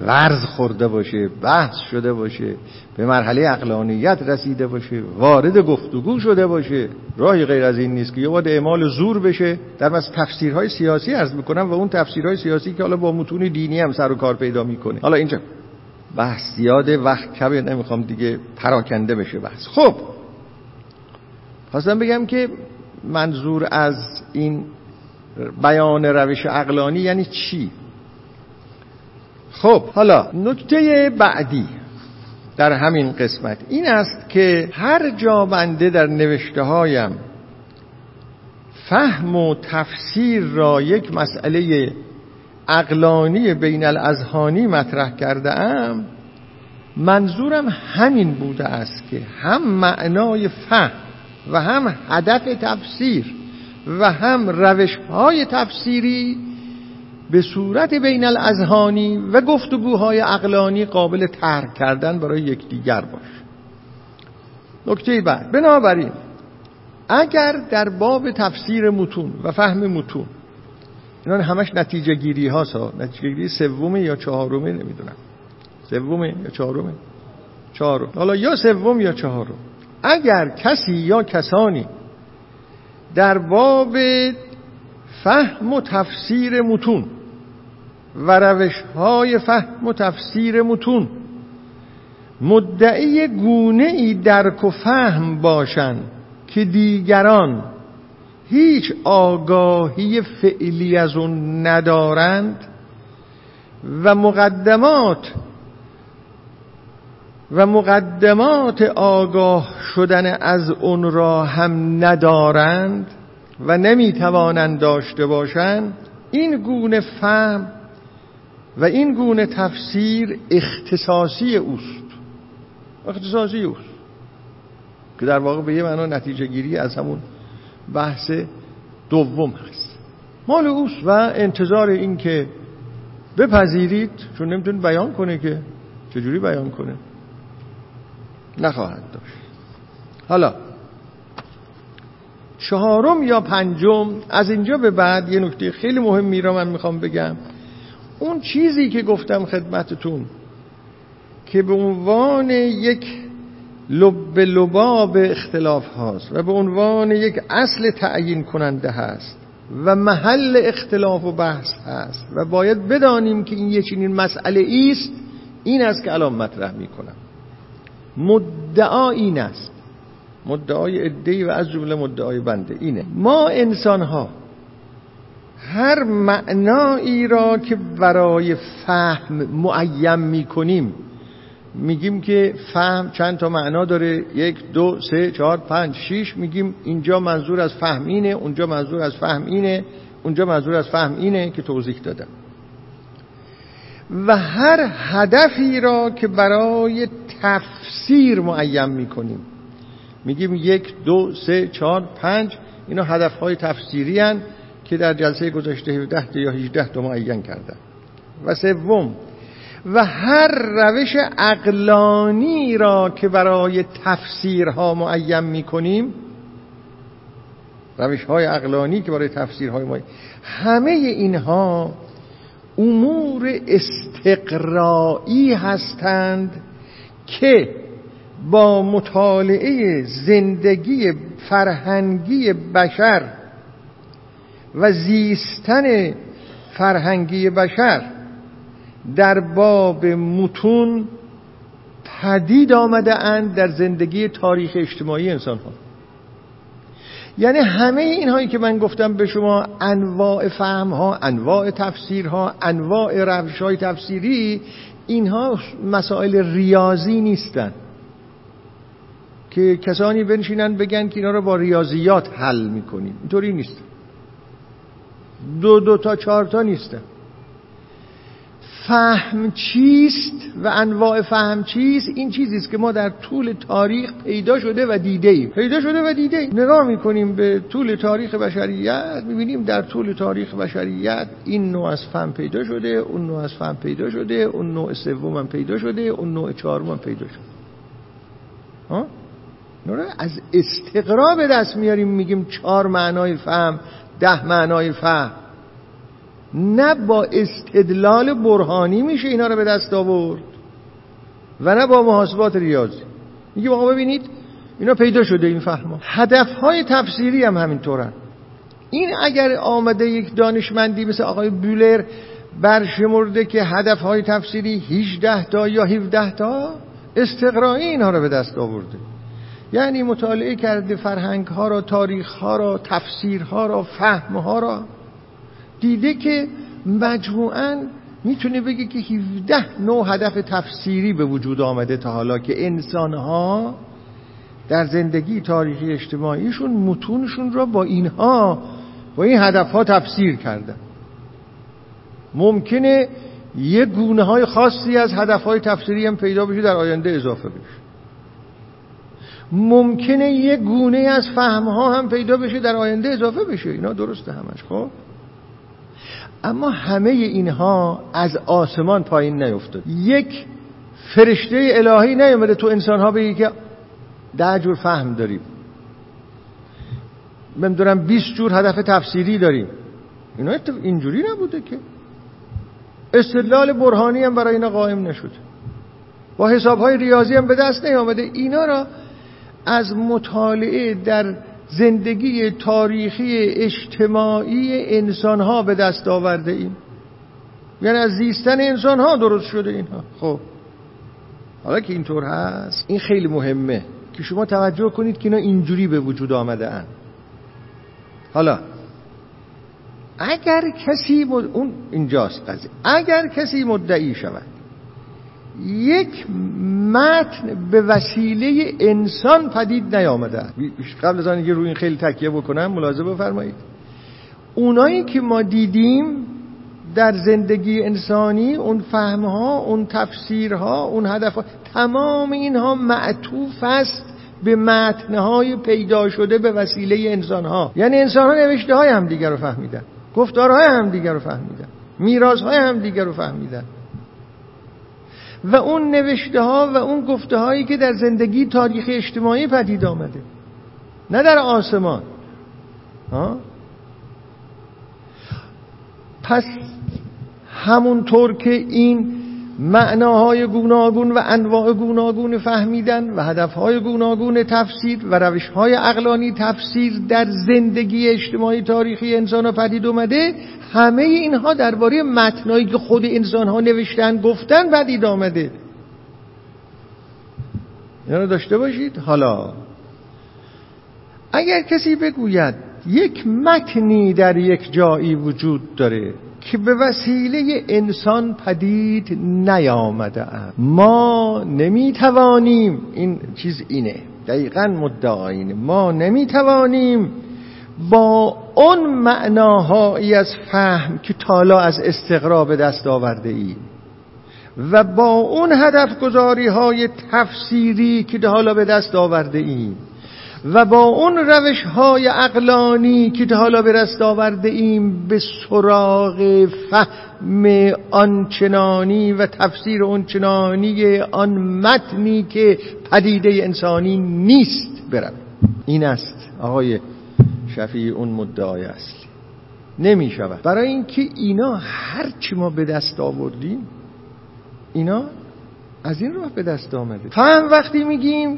غرض خورده باشه، بحث شده باشه، به مرحله عقلانیت رسیده باشه، وارد گفتگو شده باشه. راهی غیر از این نیست که یا باید اعمال زور بشه. در مثل تفسیرهای سیاسی عرض میکنم و اون تفسیرهای سیاسی که حالا با متون دینی هم سر و کار پیدا میکنه. حالا اینجا بحث زیاده، وقت کمه، نمیخوام دیگه پراکنده بشه بحث. خب خواستم بگم که منظور از این بیان روش عقلانی یعنی چی. خب حالا نکته بعدی در همین قسمت این است که هر جا بنده در نوشته هایم فهم و تفسیر را یک مسئله عقلانی بین الاذهانی مطرح کرده ام، منظورم همین بوده است که هم معنای فهم و هم هدف تفسیر و هم روش‌های تفسیری به صورت بین الاذهانی و گفتگوهای عقلانی قابل طرح کردن برای یکدیگر باشه. نکته بعد، بنابراین اگر در باب تفسیر متون و فهم متون، اینا همش نتیجه گیری هاست ها، نتیجه گیری سومه یا چهارمه نمیدونم، چهارم، حالا یا سوم یا چهارم، اگر کسی یا کسانی در باب فهم و تفسیر متون و روش‌های فهم و تفسیر متون مدعی گونه‌ای درک و فهم باشند که دیگران هیچ آگاهی فعلی از اون ندارند و مقدمات آگاه شدن از اون را هم ندارند و نمیتوانند داشته باشند، این گونه فهم و این گونه تفسیر اختصاصی اوست که در واقع به یه معنا نتیجه گیری از همون بحث دوم هست، مال اوست و انتظار این که بپذیرید، چون نمیتونه بیان کنه که چجوری بیان کنه، نخواهد داشت. حالا چهارم یا پنجم، از اینجا به بعد یه نکته خیلی مهمی را من میخوام بگم. اون چیزی که گفتم خدمتتون که به عنوان یک لب لباب اختلاف هاست و به عنوان یک اصل تعیین کننده هست و محل اختلاف و بحث هست و باید بدانیم که این یه چنین مسئله ایست، این است که الان مطرح میکنم. مدعا این است، مدعای عده‌ای و از جمله مدعای بنده اینه، ما انسان ها هر معنایی را که برای فهم معین میکنیم میگیم که فهم چند تا معنا داره، 1، 2، 3، 4، 5، 6، میگیم اینجا منظور از فهم اینه، اونجا منظور از فهم اینه، اونجا منظور از فهم اینه که توضیح دادم. و هر هدفی را که برای تفسیر معین میکنیم میگیم 1، 2، 3، 4، 5، اینا هدفهای تفسیری هستند که در جلسه گذشته 17 یا 18 تا معین کردن. و سوم، و هر روش عقلانی را که برای تفسیرها معین میکنیم، روش‌های عقلانی که برای تفسیرهای ما، همه اینها امور استقرایی هستند که با مطالعه زندگی فرهنگی بشر و زیستن فرهنگی بشر در باب متون پدید آمده اند در زندگی تاریخ اجتماعی انسان ها. یعنی همه اینهایی که من گفتم به شما، انواع فهمها، انواع تفسیرها، انواع روش‌های تفسیری، اینها مسائل ریاضی نیستن که کسانی بنشینن بگن که اینا رو با ریاضیات حل میکنیم. اینطوری نیست. دو تا چهار تا نیستن. فهم چیست و انواع فهم چیست؟ این چیزیست که ما در طول تاریخ پیدا شده و دیده‌ایم. نگاه میکنیم به طول تاریخ بشریت، میبینیم در طول تاریخ بشریت این نوع از فهم پیدا شده، اون نوع از فهم پیدا شده، اون نوع سوم هم پیدا شده، اون نوع چهارم هم پیدا شده. از استقرا به دست میاریم، میگیم 4 معنای فهم، 10 معنای فهم. نه با استدلال برهانی میشه اینا رو به دست آورد و نه با محاسبات ریاضی. میگیم آقا ببینید اینا پیدا شده، این فهم‌ها. هدف‌های تفسیری هم همینطورن. این اگر آمده یک دانشمندی مثل آقای بولر برشمرده که هدف‌های تفسیری 18 تا یا 17 تا، استقرایی اینا رو به دست آورده. یعنی مطالعه کرده فرهنگ‌ها را، تاریخ‌ها را، تفسیرها را، فهم‌ها را، دیده که مجموعاً میتونه بگه که 17 نوع هدف تفسیری به وجود آمده تا حالا که انسان‌ها در زندگی تاریخی اجتماعیشون متونشون را با این هدف‌ها تفسیر کردن. ممکنه یه گونه‌های خاصی از هدف‌های تفسیری هم پیدا بشه در آینده اضافه بشه. ممکنه یه گونه از فهم‌ها هم پیدا بشه در آینده اضافه بشه. اینا درسته همش، خب؟ اما همه اینها از آسمان پایین نیفتاد. یک فرشته الهی نیومده تو انسان‌ها بگه که 10 جور فهم داریم، نمی‌دونم 20 جور هدف تفسیری داریم. اینا اینجوری نبوده که. استدلال برهانی هم برای اینا قائم نشد. با حساب‌های ریاضی هم به دست نیامده. اینا را از مطالعه در زندگی تاریخی اجتماعی انسان‌ها به دست آورده ایم. یعنی از زیستن انسان‌ها درست شده اینها. خب حالا که اینطور هست، این خیلی مهمه که شما توجه کنید که اینا اینجوری به وجود آمده اند. حالا اگر کسی اون اینجاست قضیه. اگر کسی مدعی شود یک متن به وسیله انسان پدید نیامده، قبل از اینکه روی این خیلی تکیه بکنم ملاحظه بفرمایید، اونایی که ما دیدیم در زندگی انسانی، اون فهمها، اون تفسیرها، اون هدفها، تمام اینها معطوف است به متنهای پیدا شده به وسیله انسانها. یعنی انسانها نوشته های همدیگر رو فهمیدن، گفتارهای همدیگر رو فهمیدن، میراثهای همدیگر رو فهمیدن. و اون نوشته ها و اون گفته هایی که در زندگی تاریخی اجتماعی پدید آمده، نه در آسمان. پس همونطور که این معناهای گوناگون و انواع گوناگون فهمیدن و هدفهای گوناگون تفسیر و روشهای عقلانی تفسیر در زندگی اجتماعی تاریخی انسان‌ها پدید اومده، همه اینها درباره متنایی که خود انسان‌ها نوشتن، گفتن پدید آمده. اینا رو داشته باشید. حالا اگر کسی بگوید یک مکنی در یک جایی وجود داره که به وسیله انسان پدید نیامده است. ما نمیتوانیم، این چیز اینه دقیقاً مدعاینه، ما نمیتوانیم با اون معناهایی از فهم که تالا از استقرا به دست آورده ایم و با اون هدف گذاری های تفسیری که حالا به دست آورده ایم و با اون روش های عقلانی که حالا به دست آورده ایم به سراغ فهم آنچنانی و تفسیر آنچنانی آن متنی که پدیده انسانی نیست برم. این است آقای شفیع اون مدعای اصلی. نمی شود، برای اینکه اینا هرچی ما به دست آوردیم اینا از این راه به دست آمده. فهم وقتی میگیم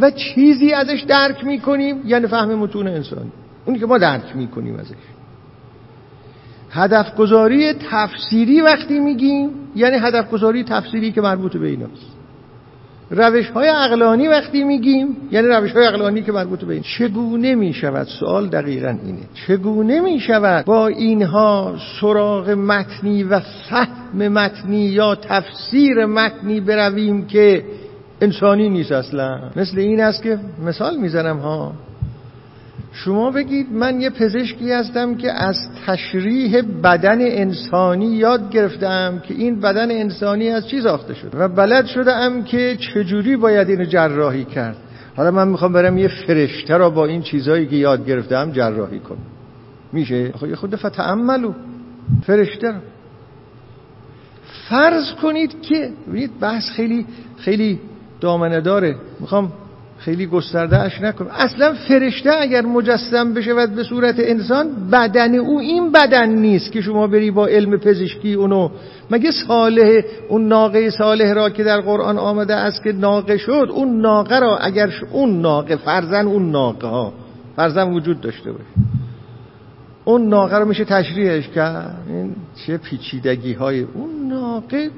و چیزی ازش درک میکنیم یعنی فهم متون انسانی، اونی که ما درک میکنیم ازش. هدف گذاری تفسیری وقتی میگیم یعنی هدف گذاری تفسیری که مربوط به ایناست. روش های عقلانی وقتی میگیم یعنی روش های عقلانی که مربوط به این. چگونه میشود؟ سوال دقیقاً اینه، چگونه میشود با اینها سراغ متنی و فهم متنی یا تفسیر متنی برویم که انسانی نیست اصلا؟ مثل این است که مثال میزنم ها، شما بگید من یه پزشکی هستم که از تشریح بدن انسانی یاد گرفتم که این بدن انسانی از چی ساخته شده و بلد شدم که چجوری باید اینو جراحی کرد. حالا من میخوام برم یه فرشته را با این چیزایی که یاد گرفتم جراحی کنم، میشه؟ آخه خود فتعملو فرشته را. فرض کنید که ببینید بحث خیلی خیلی دامنه داره، میخوام خیلی گسترده اش نکنم. اصلا فرشته اگر مجسم بشود به صورت انسان، بدن او این بدن نیست که شما بری با علم پزشکی اونو، مگه صالح، اون ناقه صالح را که در قرآن آمده است که ناقه شد، اون ناقه را اگر اون ناقه فرزن، اون ناقه ها فرزن وجود داشته باشه، اون ناقه را میشه تشریحش کرد. این چه پیچیدگی های اون ناقه،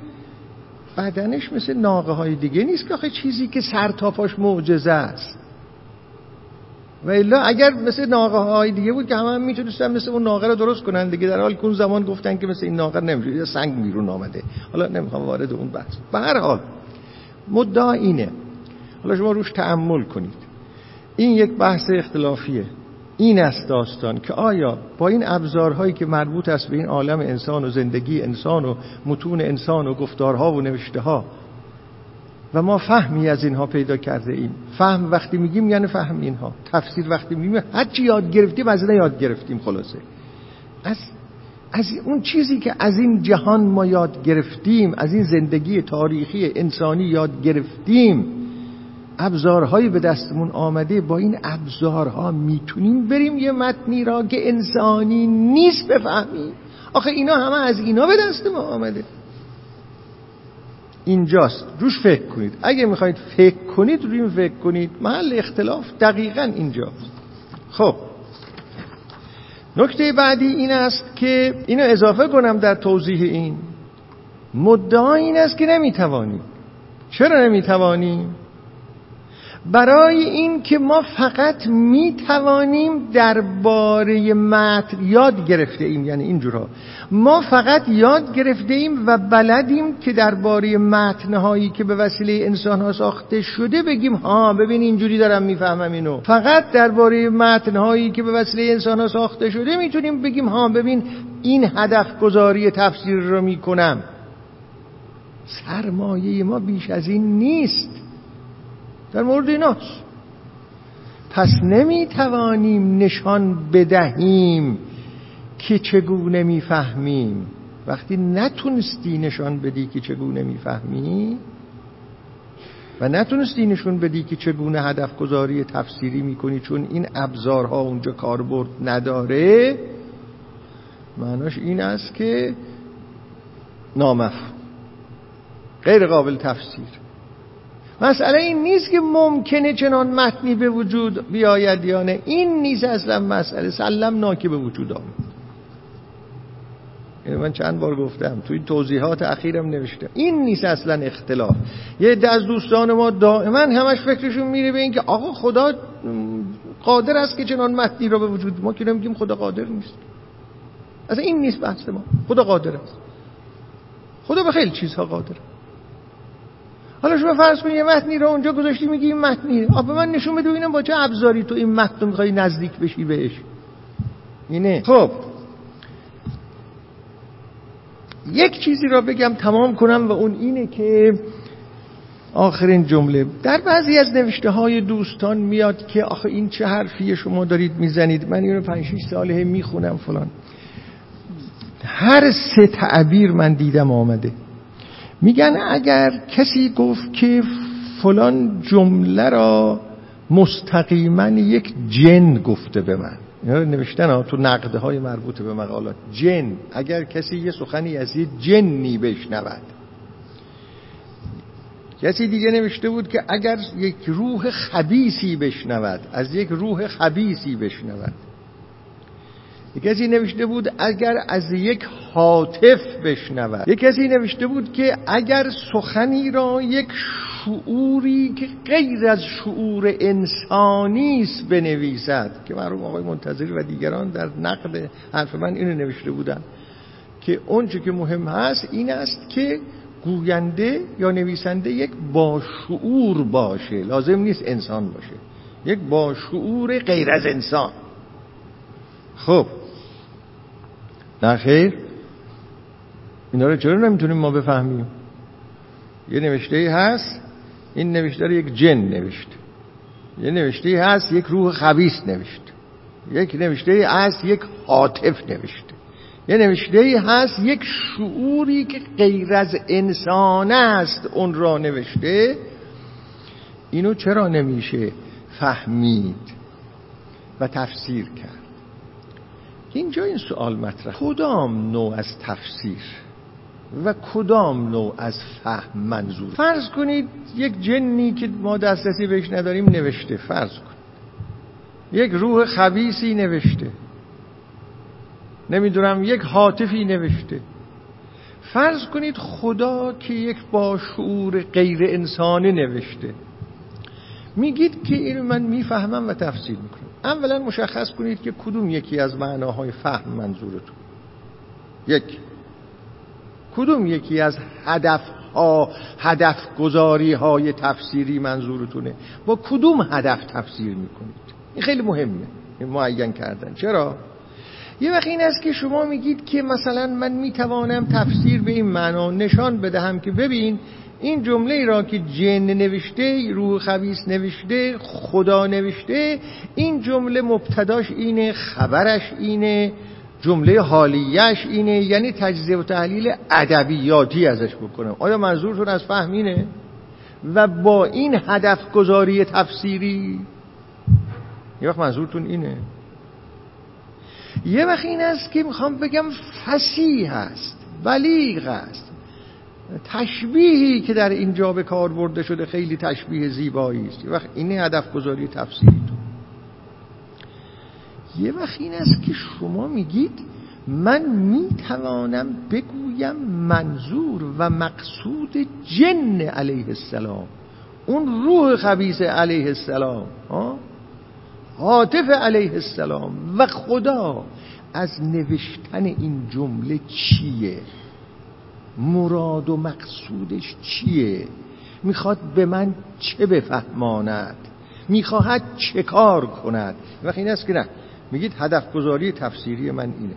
بدنش مثل ناقه های دیگه نیست که آخه، چیزی که سر تا پاش معجزه است. و الا اگر مثل ناقه های دیگه بود که همه میتونستن مثل اون ناقه رو درست کنن دیگه، در حال که اون زمان گفتن که مثل این ناقه نمیشه، سنگ بیرون آمده. حالا نمیخوام وارد اون بحث. به هر حال مدعا اینه، حالا شما روش تأمل کنید. این یک بحث اختلافیه. این است داستان که آیا با این ابزارهایی که مربوط است به این عالم انسان و زندگی انسان و متون انسان و گفتارها و نوشته‌ها و ما فهمی از اینها پیدا کرده ایم. فهم وقتی میگیم یعنی فهم اینها. تفسیر وقتی میگیم هر چی یاد گرفتیم از اینا یاد گرفتیم، خلاصه از اون چیزی که از این جهان ما یاد گرفتیم، از این زندگی تاریخی انسانی یاد گرفتیم، ابزارهایی به دستمون آمده. با این ابزارها میتونیم بریم یه متنی را که انسانی نیست بفهمیم. آخه اینا همه از اینا به دست ما آمده. اینجاست روش فکر کنید. اگه میخواید فکر کنید روی این فکر کنید، محل اختلاف دقیقاً اینجاست. خب نکته بعدی این است که اینو اضافه کنم در توضیح این مدعا، این است که نمیتوانیم. چرا نمیتوانیم؟ برای این که ما فقط میتوانیم درباره متن یاد گرفته ایم، یعنی اینجورا ما فقط یاد گرفته ایم و بلدیم که درباره متن‌هایی که به وسیله انسان‌ها ساخته شده بگیم ها ببین اینجوری دارم میفهمم اینو. فقط درباره متن‌هایی که به وسیله انسان‌ها ساخته شده میتونیم بگیم ها ببین این هدف گذاری تفسیر رو میکنم. سرمایه ما بیش از این نیست در مورد ایناست. پس نمیتوانیم نشان بدهیم که چگونه میفهمیم. وقتی نتونستی نشان بدی که چگونه میفهمی و نتونستی نشون بدی که چگونه هدف گذاری تفسیری میکنی، چون این ابزارها اونجا کاربرد نداره، معناش این است که نامفهوم، غیر قابل تفسیر. مسئله این نیست که ممکنه چنان متنی به وجود بیاید یا نه، این نیست اصلا مسئله. سلمنا که به وجود آمد. من چند بار گفتم توی توضیحات اخیرم نوشتم، این نیست اصلا اختلاف. یه عده از دوستان ما دائما همش فکرشون میره به این که آقا خدا قادر است که چنان متنی را به وجود ما که نمیگیم خدا قادر نیست. اصلا این نیست بحث ما. خدا قادر است. خدا به خیلی چیزها قادر. حالا شما فرض کن یه متنی رو اونجا گذاشتی میگی این متنی. آب من نشون بده ببینم با چه ابزاری تو این متن میخوای نزدیک بشی بهش. اینه. خب یک چیزی را بگم تمام کنم و اون اینه که آخرین جمله در بعضی از نوشته‌های دوستان میاد که آخه این چه حرفیه شما دارید میزنید، من اینو 5-6 ساله میخونم فلان. هر سه تعبیر من دیدم آمده. میگن اگر کسی گفت که فلان جمله را مستقیما یک جن گفته به من، اینا نوشتن ها تو نقده های مربوط به مقالات، جن، اگر کسی یه سخنی از یه جنی بشنود. کسی دیگه نوشته بود که اگر یک روح خبیثی بشنود، از یک روح خبیثی بشنود. یک کسی نوشته بود اگر از یک هاتف بشنود. یک کسی نوشته بود که اگر سخنی را یک شعوری که غیر از شعور انسانی است بنویسد، که مرحوم آقای منتظری و دیگران در نقد حرف من اینو نوشته بودند که اونچه که مهم هست این است که گوینده یا نویسنده یک باشعور باشه، لازم نیست انسان باشه، یک باشعور غیر از انسان. خب نه خیر، اینا رو چرا نمیتونیم ما بفهمیم؟ یه نوشته‌ای هست این نوشته رو یک جن نوشت، یه نوشته‌ای هست یک روح خبیث نوشت، یک نوشته‌ای هست یک عاطف نوشت، یه نوشته‌ای هست یک شعوری که غیر از انسان است اون را نوشته. اینو چرا نمیشه فهمید و تفسیر کرد؟ اینجا این سوال مطرح، کدام نوع از تفسیر و کدام نوع از فهم منظور؟ فرض کنید یک جنی که ما دسترسی بهش نداریم نوشته، فرض کنید یک روح خبیثی نوشته، نمیدونم یک هاتفی نوشته. فرض کنید خدا که یک باشعور غیر انسانی نوشته. میگید که اینو من میفهمم و تفسیر میکنم. اولا مشخص کنید که کدوم یکی از معناهای فهم منظورتون، یک کدوم یکی از هدف گذاری های تفسیری منظورتونه، با کدوم هدف تفسیر میکنید. این خیلی مهمه معین کردن. چرا؟ یه وقت این است که شما میگید که مثلا من میتوانم تفسیر به این معنا نشان بدهم که ببین این جمله را که جن نوشته، روح خبیث نوشته، خدا نوشته، این جمله مبتداش اینه، خبرش اینه، جمله حالیش اینه، یعنی تجزیه و تحلیل ادبیاتی ازش بکنم. آیا منظورتون از فهم اینه؟ و با این هدف گذاری تفسیری یه وقت منظورتون اینه. یه وقت این است که میخوام بگم فصیح است، بلیغ است. تشبیهی که در اینجا به کار برده شده خیلی تشبیه زیبایی است. یه وقت اینه هدف گذاری تفسیریتون. یه وقت این است که شما میگید من میتوانم بگویم منظور و مقصود جن علیه السلام، اون روح خبیث علیه السلام، هاتف علیه السلام و خدا از نوشتن این جمله چیه؟ مراد و مقصودش چیه؟ میخواد به من چه بفهماند؟ میخواهد چه کار کند؟ وقتی این است که نه میگید هدف گذاری تفسیری من اینه.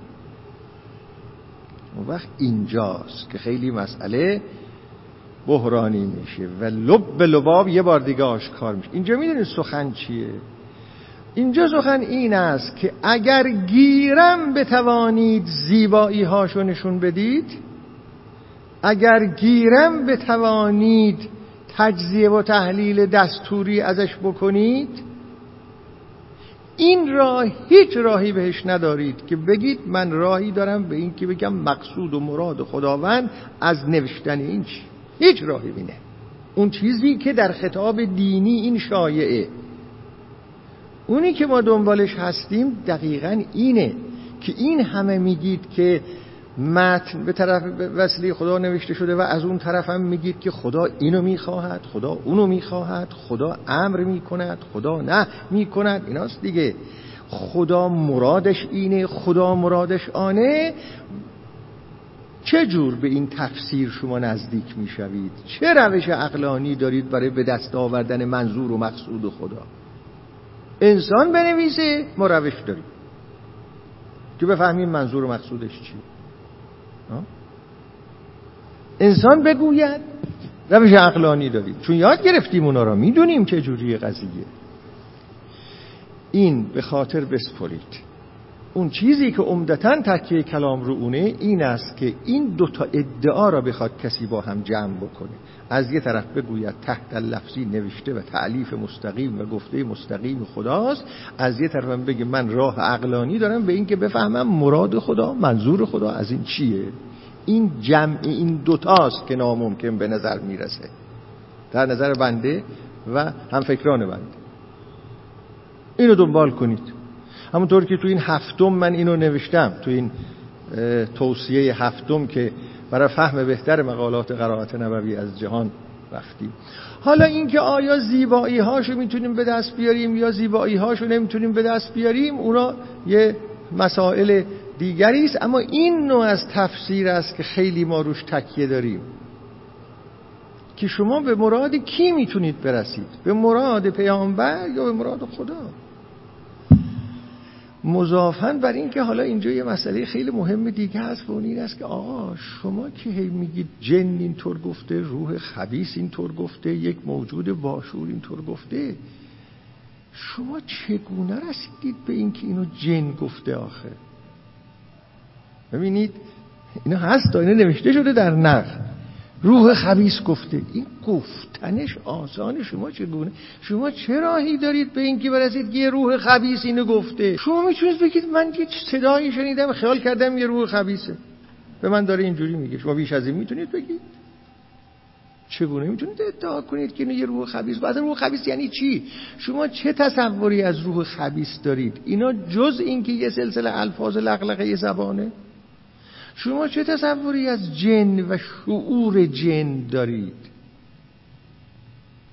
اون وقت اینجاست که خیلی مسئله بحرانی میشه و لب به لباب یه بار دیگه آشکار میشه. اینجا میدونید سخن چیه؟ اینجا سخن این است که اگر گیرم بتوانید زیبایی هاشو نشون بدید، اگر گیرم بتوانید تجزیه و تحلیل دستوری ازش بکنید، این راه هیچ راهی بهش ندارید که بگید من راهی دارم به این که بگم مقصود و مراد خداوند از نوشتن این چی. هیچ راهی بینه اون چیزی که در خطاب دینی این شایعه، اونی که ما دنبالش هستیم دقیقاً اینه که این همه میگید که متن به طرف وسیله خدا نوشته شده و از اون طرف هم میگید که خدا اینو میخواهد، خدا اونو میخواهد، خدا امر میکند، خدا نه میکند. ایناست دیگه، خدا مرادش اینه، خدا مرادش آنه. چجور به این تفسیر شما نزدیک میشوید؟ چه روش عقلانی دارید برای به دست آوردن منظور و مقصود خدا؟ انسان بنویسه، ما روش داریم که بفهمیم منظور و مقصودش چی. انسان بگوید، روش عقلانی داریم چون یاد گرفتیم اونا را، میدونیم چجوری قضیه. این به خاطر بسپرید. اون چیزی که عمدتاً تکیه کلام رو اونه این است که این دوتا ادعا را بخواد کسی با هم جمع بکنه. از یه طرف بگوید تحت اللفظی نوشته و تألیف مستقیم و گفته مستقیم خداست، از یه طرف بگه من راه عقلانی دارم به این که بفهمم مراد خدا، منظور خدا از این چیه. این جمع این دوتاست که ناممکن به نظر میرسه در نظر بنده و همفکران بنده. اینو دنبال کنید. همونطور که تو این هفتم من اینو نوشتم، تو این توصیه هفتم که برای فهم بهتر مقالات قرائت نبوی از جهان رفتیم. حالا اینکه آیا زیبایی هاشو میتونیم به دست بیاریم یا زیبایی هاشو نمیتونیم به دست بیاریم، اونا یه مسائل دیگری است. اما این نوع از تفسیر است که خیلی ما روش تکیه داریم که شما به مراد کی میتونید برسید؟ به مراد پیامبر یا به مراد خدا؟ مضافاً بر این که حالا اینجا یه مسئله خیلی مهم دیگه هست و اون این است که آقا شما که میگید جن اینطور گفته، روح خبیث اینطور گفته، یک موجود باشور اینطور گفته، شما چگونه رسیدید به این که اینو جن گفته؟ آخه ببینید اینا هست، اینا نوشته شده در نقل، روح خبیث گفته. این گفتنش آسان، شما چگونه، شما چه راهی دارید به اینکه برسید که یه روح خبیث اینو گفته؟ شما میتونید بگید من یه صدایی شنیدم خیال کردم یه روح خبیثه به من داره اینجوری میگه. شما بیش از این میتونید بگید؟ چگونه میتونید ادعا کنید که یه روح خبیث؟ بعد روح خبیث یعنی چی؟ شما چه تصوری از روح خبیث دارید؟ اینا جز اینکه یه سلسله الفاظ لغلغه زبانه. شما چه تصوری از جن و شعور جن دارید؟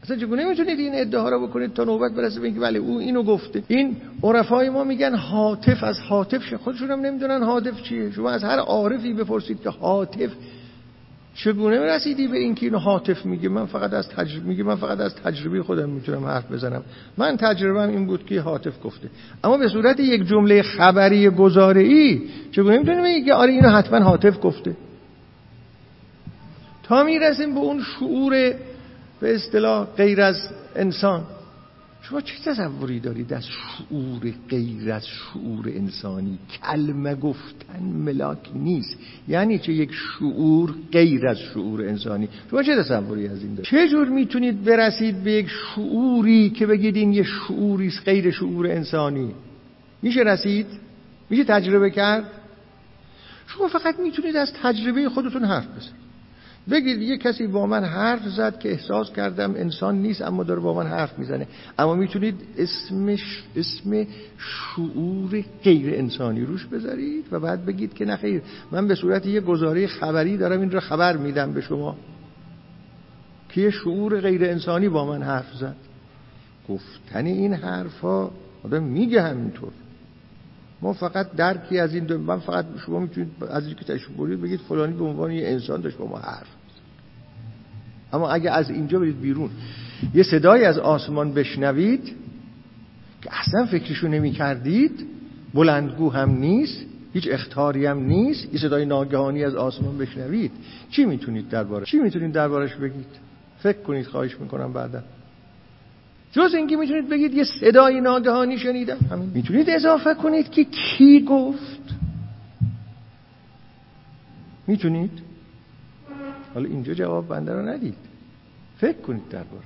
اصلا چگونه میتونید این ادعاها رو بکنید تا نوبت برسه به اینکه بله او اینو گفته؟ این عرفای ما میگن هاتف، از هاتف خودشون هم نمیدونن هاتف چیه. شما از هر عارفی بپرسید که هاتف، چگونه رسیدی به اینکه اینو هاتف میگه؟ من فقط از تجربه خودم میتونم حرف بزنم، من تجربه‌ام این بود که هاتف گفته. اما به صورت یک جمله خبری گزاره‌ای چگونه میتونی بگی که آره اینو حتما هاتف گفته؟ تا میرسیم به اون شعور به اصطلاح غیر از انسان، شما چه تصوری دارید از شعور غیر از شعور انسانی؟ کلمه گفتن ملاک نیست. یعنی چه یک شعور غیر از شعور انسانی؟ شما چه تصوری از این دارید؟ چه جور میتونید برسید به یک شعوری که بگید این یه شعوری است غیر شعور انسانی؟ میشه رسید؟ میشه تجربه کرد؟ شما فقط میتونید از تجربه خودتون حرف بزنید. بگید یه کسی با من حرف زد که احساس کردم انسان نیست اما داره با من حرف میزنه. اما میتونید اسم شعور غیر انسانی روش بذارید و بعد بگید که نه خیر، من به صورت یه گزاره خبری دارم این رو خبر میدم به شما که یه شعور غیر انسانی با من حرف زد. گفتن این حرفا آدم میگه همینطور. ما فقط درکی از این دو، من فقط شما میتونید از اینکه تشبیه بگید فلانی به عنوان یه انسان داشت با ما حرف. اما اگه از اینجا برید بیرون یه صدایی از آسمان بشنوید که اصلا فکرشو نمی کردید، بلندگو هم نیست، هیچ اخطاری هم نیست، یه صدای ناگهانی از آسمان بشنوید، چی میتونید دربارش بگید؟ فکر کنید خواهش میکنم بعدا. جز اینکه میتونید بگید یه صدای ناگهانی شنیدم، همین. میتونید اضافه کنید که کی گفت؟ میتونید؟ حالا اینجا جواب بنده رو ندید، فکر کنید دربارش.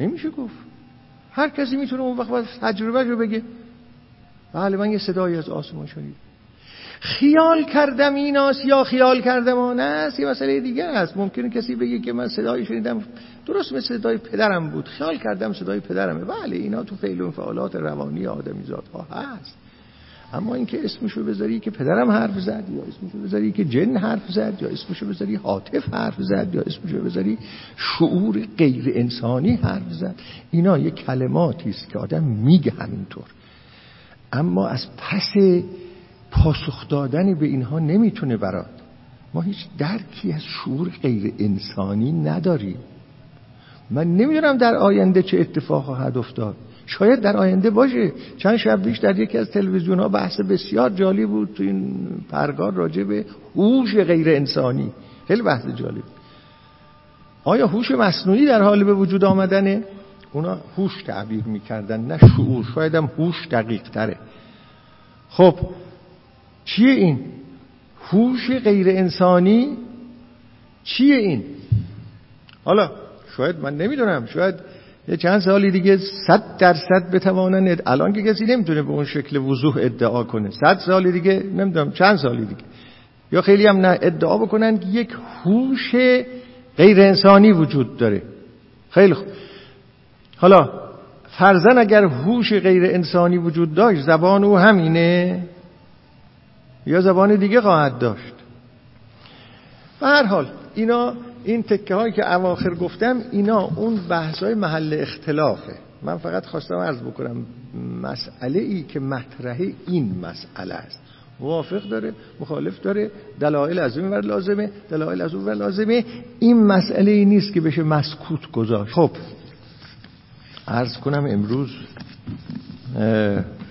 نمیشه گفت. هر کسی میتونه اون وقت باید تجربه رو بگه بله من یه صدایی از آسمان شنیدم. خیال کردم این است یا خیال کردم آن است یه مسئله دیگه است. ممکنه کسی بگه که من صدایی شنیدم درست مثل صدای پدرم بود، خیال کردم صدای پدرمه. بله اینا تو فعل و فعالات روانی آدمیزادها هست. اما اینکه اسمشو بذاری که پدرم حرف زد، یا اسمشو بذاری که جن حرف زد، یا اسمشو بذاری هاتف حرف زد، یا اسمشو بذاری شعور غیر انسانی حرف زد، اینا یه کلماتی است که آدم میگه همینطور، اما از پس پاسخ دادن به اینها نمیتونه برات. ما هیچ درکی از شعور غیر انسانی نداریم. من نمیدونم در آینده چه اتفاق خواهد افتاد، شاید در آینده باشه. چند شب پیش در یکی از تلویزیون‌ها بحث بسیار جالب بود تو این پرگار راجع به هوش غیر انسانی، خیلی بحث جالب. آیا هوش مصنوعی در حال به وجود آمدنه؟ اونا هوش تعبیر می‌کردن، نه شعور. شاید هم هوش دقیق‌تره. خب چیه این هوش غیر انسانی؟ چیه این؟ حالا شاید من نمیدونم، شاید یه چند سالی دیگه 100% بتوانند، الان که کسی نمیتونه به اون شکل وضوح ادعا کنه، 100 سال دیگه، نمیدونم چند سالی دیگه، یا خیلی هم نه ادعا بکنن که یک هوش غیر انسانی وجود داره. خیلی خوب، حالا فرضاً اگر هوش غیر انسانی وجود داشت، زبان او همینه یا زبان دیگه خواهد داشت؟ به هر حال اینا، این تکه هایی که اواخر گفتم، اینا اون بحث های محل اختلافه. من فقط خواستم عرض بکنم مسئله ای که مطرحه این مسئله است، موافق داره، مخالف داره، دلایل از این ور لازمه، دلایل از اون ور لازمه، این مسئله ای نیست که بشه مسکوت گذاشت. خب عرض کنم امروز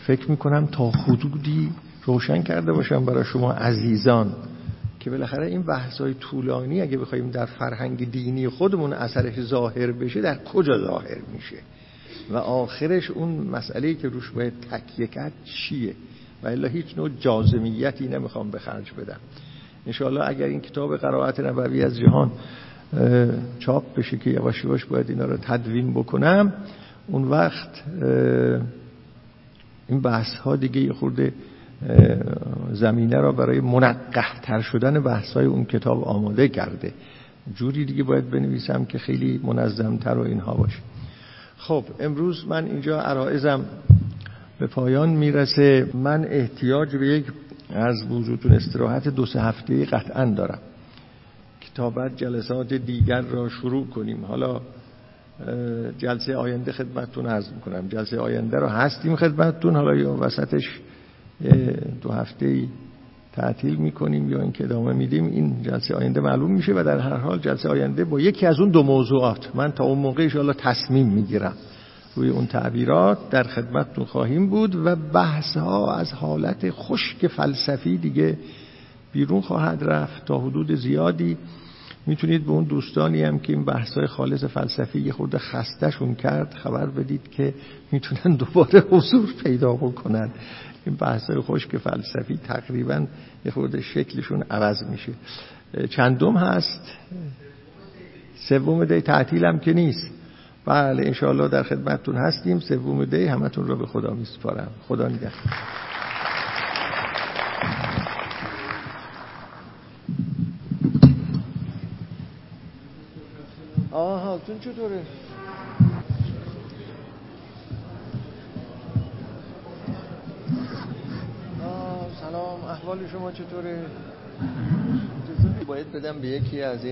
فکر میکنم تا حدودی روشن کرده باشم برای شما عزیزان که بالاخره این بحث‌های طولانی اگه بخوایم در فرهنگ دینی خودمون اثرش ظاهر بشه، در کجا ظاهر میشه و آخرش اون مسئله‌ای که روش باید تکیه کرد چیه، و الا هیچ نوع جازمیتی نمیخوام به خرج بدم. انشاءالله اگر این کتاب قرائت نبوی از جهان چاپ بشه که یواش یواش باید اینا رو تدوین بکنم، اون وقت این بحث‌ها دیگه یه خورده زمینه را برای منقح‌تر شدن بحث‌های اون کتاب آماده کرده. جوری دیگه باید بنویسم که خیلی منظم‌تر و اینها باشه. خب امروز من اینجا عرائزم به پایان میرسه. من احتیاج به یک از بزرگتون استراحت 2-3 هفته قطعاً دارم. کتابت جلسات دیگر را شروع کنیم. حالا جلسه آینده خدمتتون عرض می‌کنم. جلسه آینده را هستیم خدمتتون، حالا یا وسطش 2 هفته تعطیل می‌کنیم یا اینکه ادامه میدیم، این جلسه آینده معلوم میشه. و در هر حال جلسه آینده با یکی از اون 2 موضوعات من تا اون موقع ان شاءالله تصمیم میگیرم روی اون تعبیرات، در خدمتتون خواهیم بود و بحث‌ها از حالت خشک فلسفی دیگه بیرون خواهد رفت تا حدود زیادی. میتونید به اون دوستانی هم که این بحث‌های خالص فلسفی یه خورده خسته‌شون کرد خبر بدید که میتونن دوباره حضور پیدا بکنن. این بحث‌های خشک فلسفی تقریباً یه خورده شکلشون عوض میشه. چندم هست؟ 3 دی تعطیل هم که نیست. بله ان شاءالله در خدمتتون هستیم 3 دی. همتون رو به خدا میسپارم. خدا نگهدار. حالتون چطوره؟ سلام، احوال شما چطوره؟ باید بدم به یکی از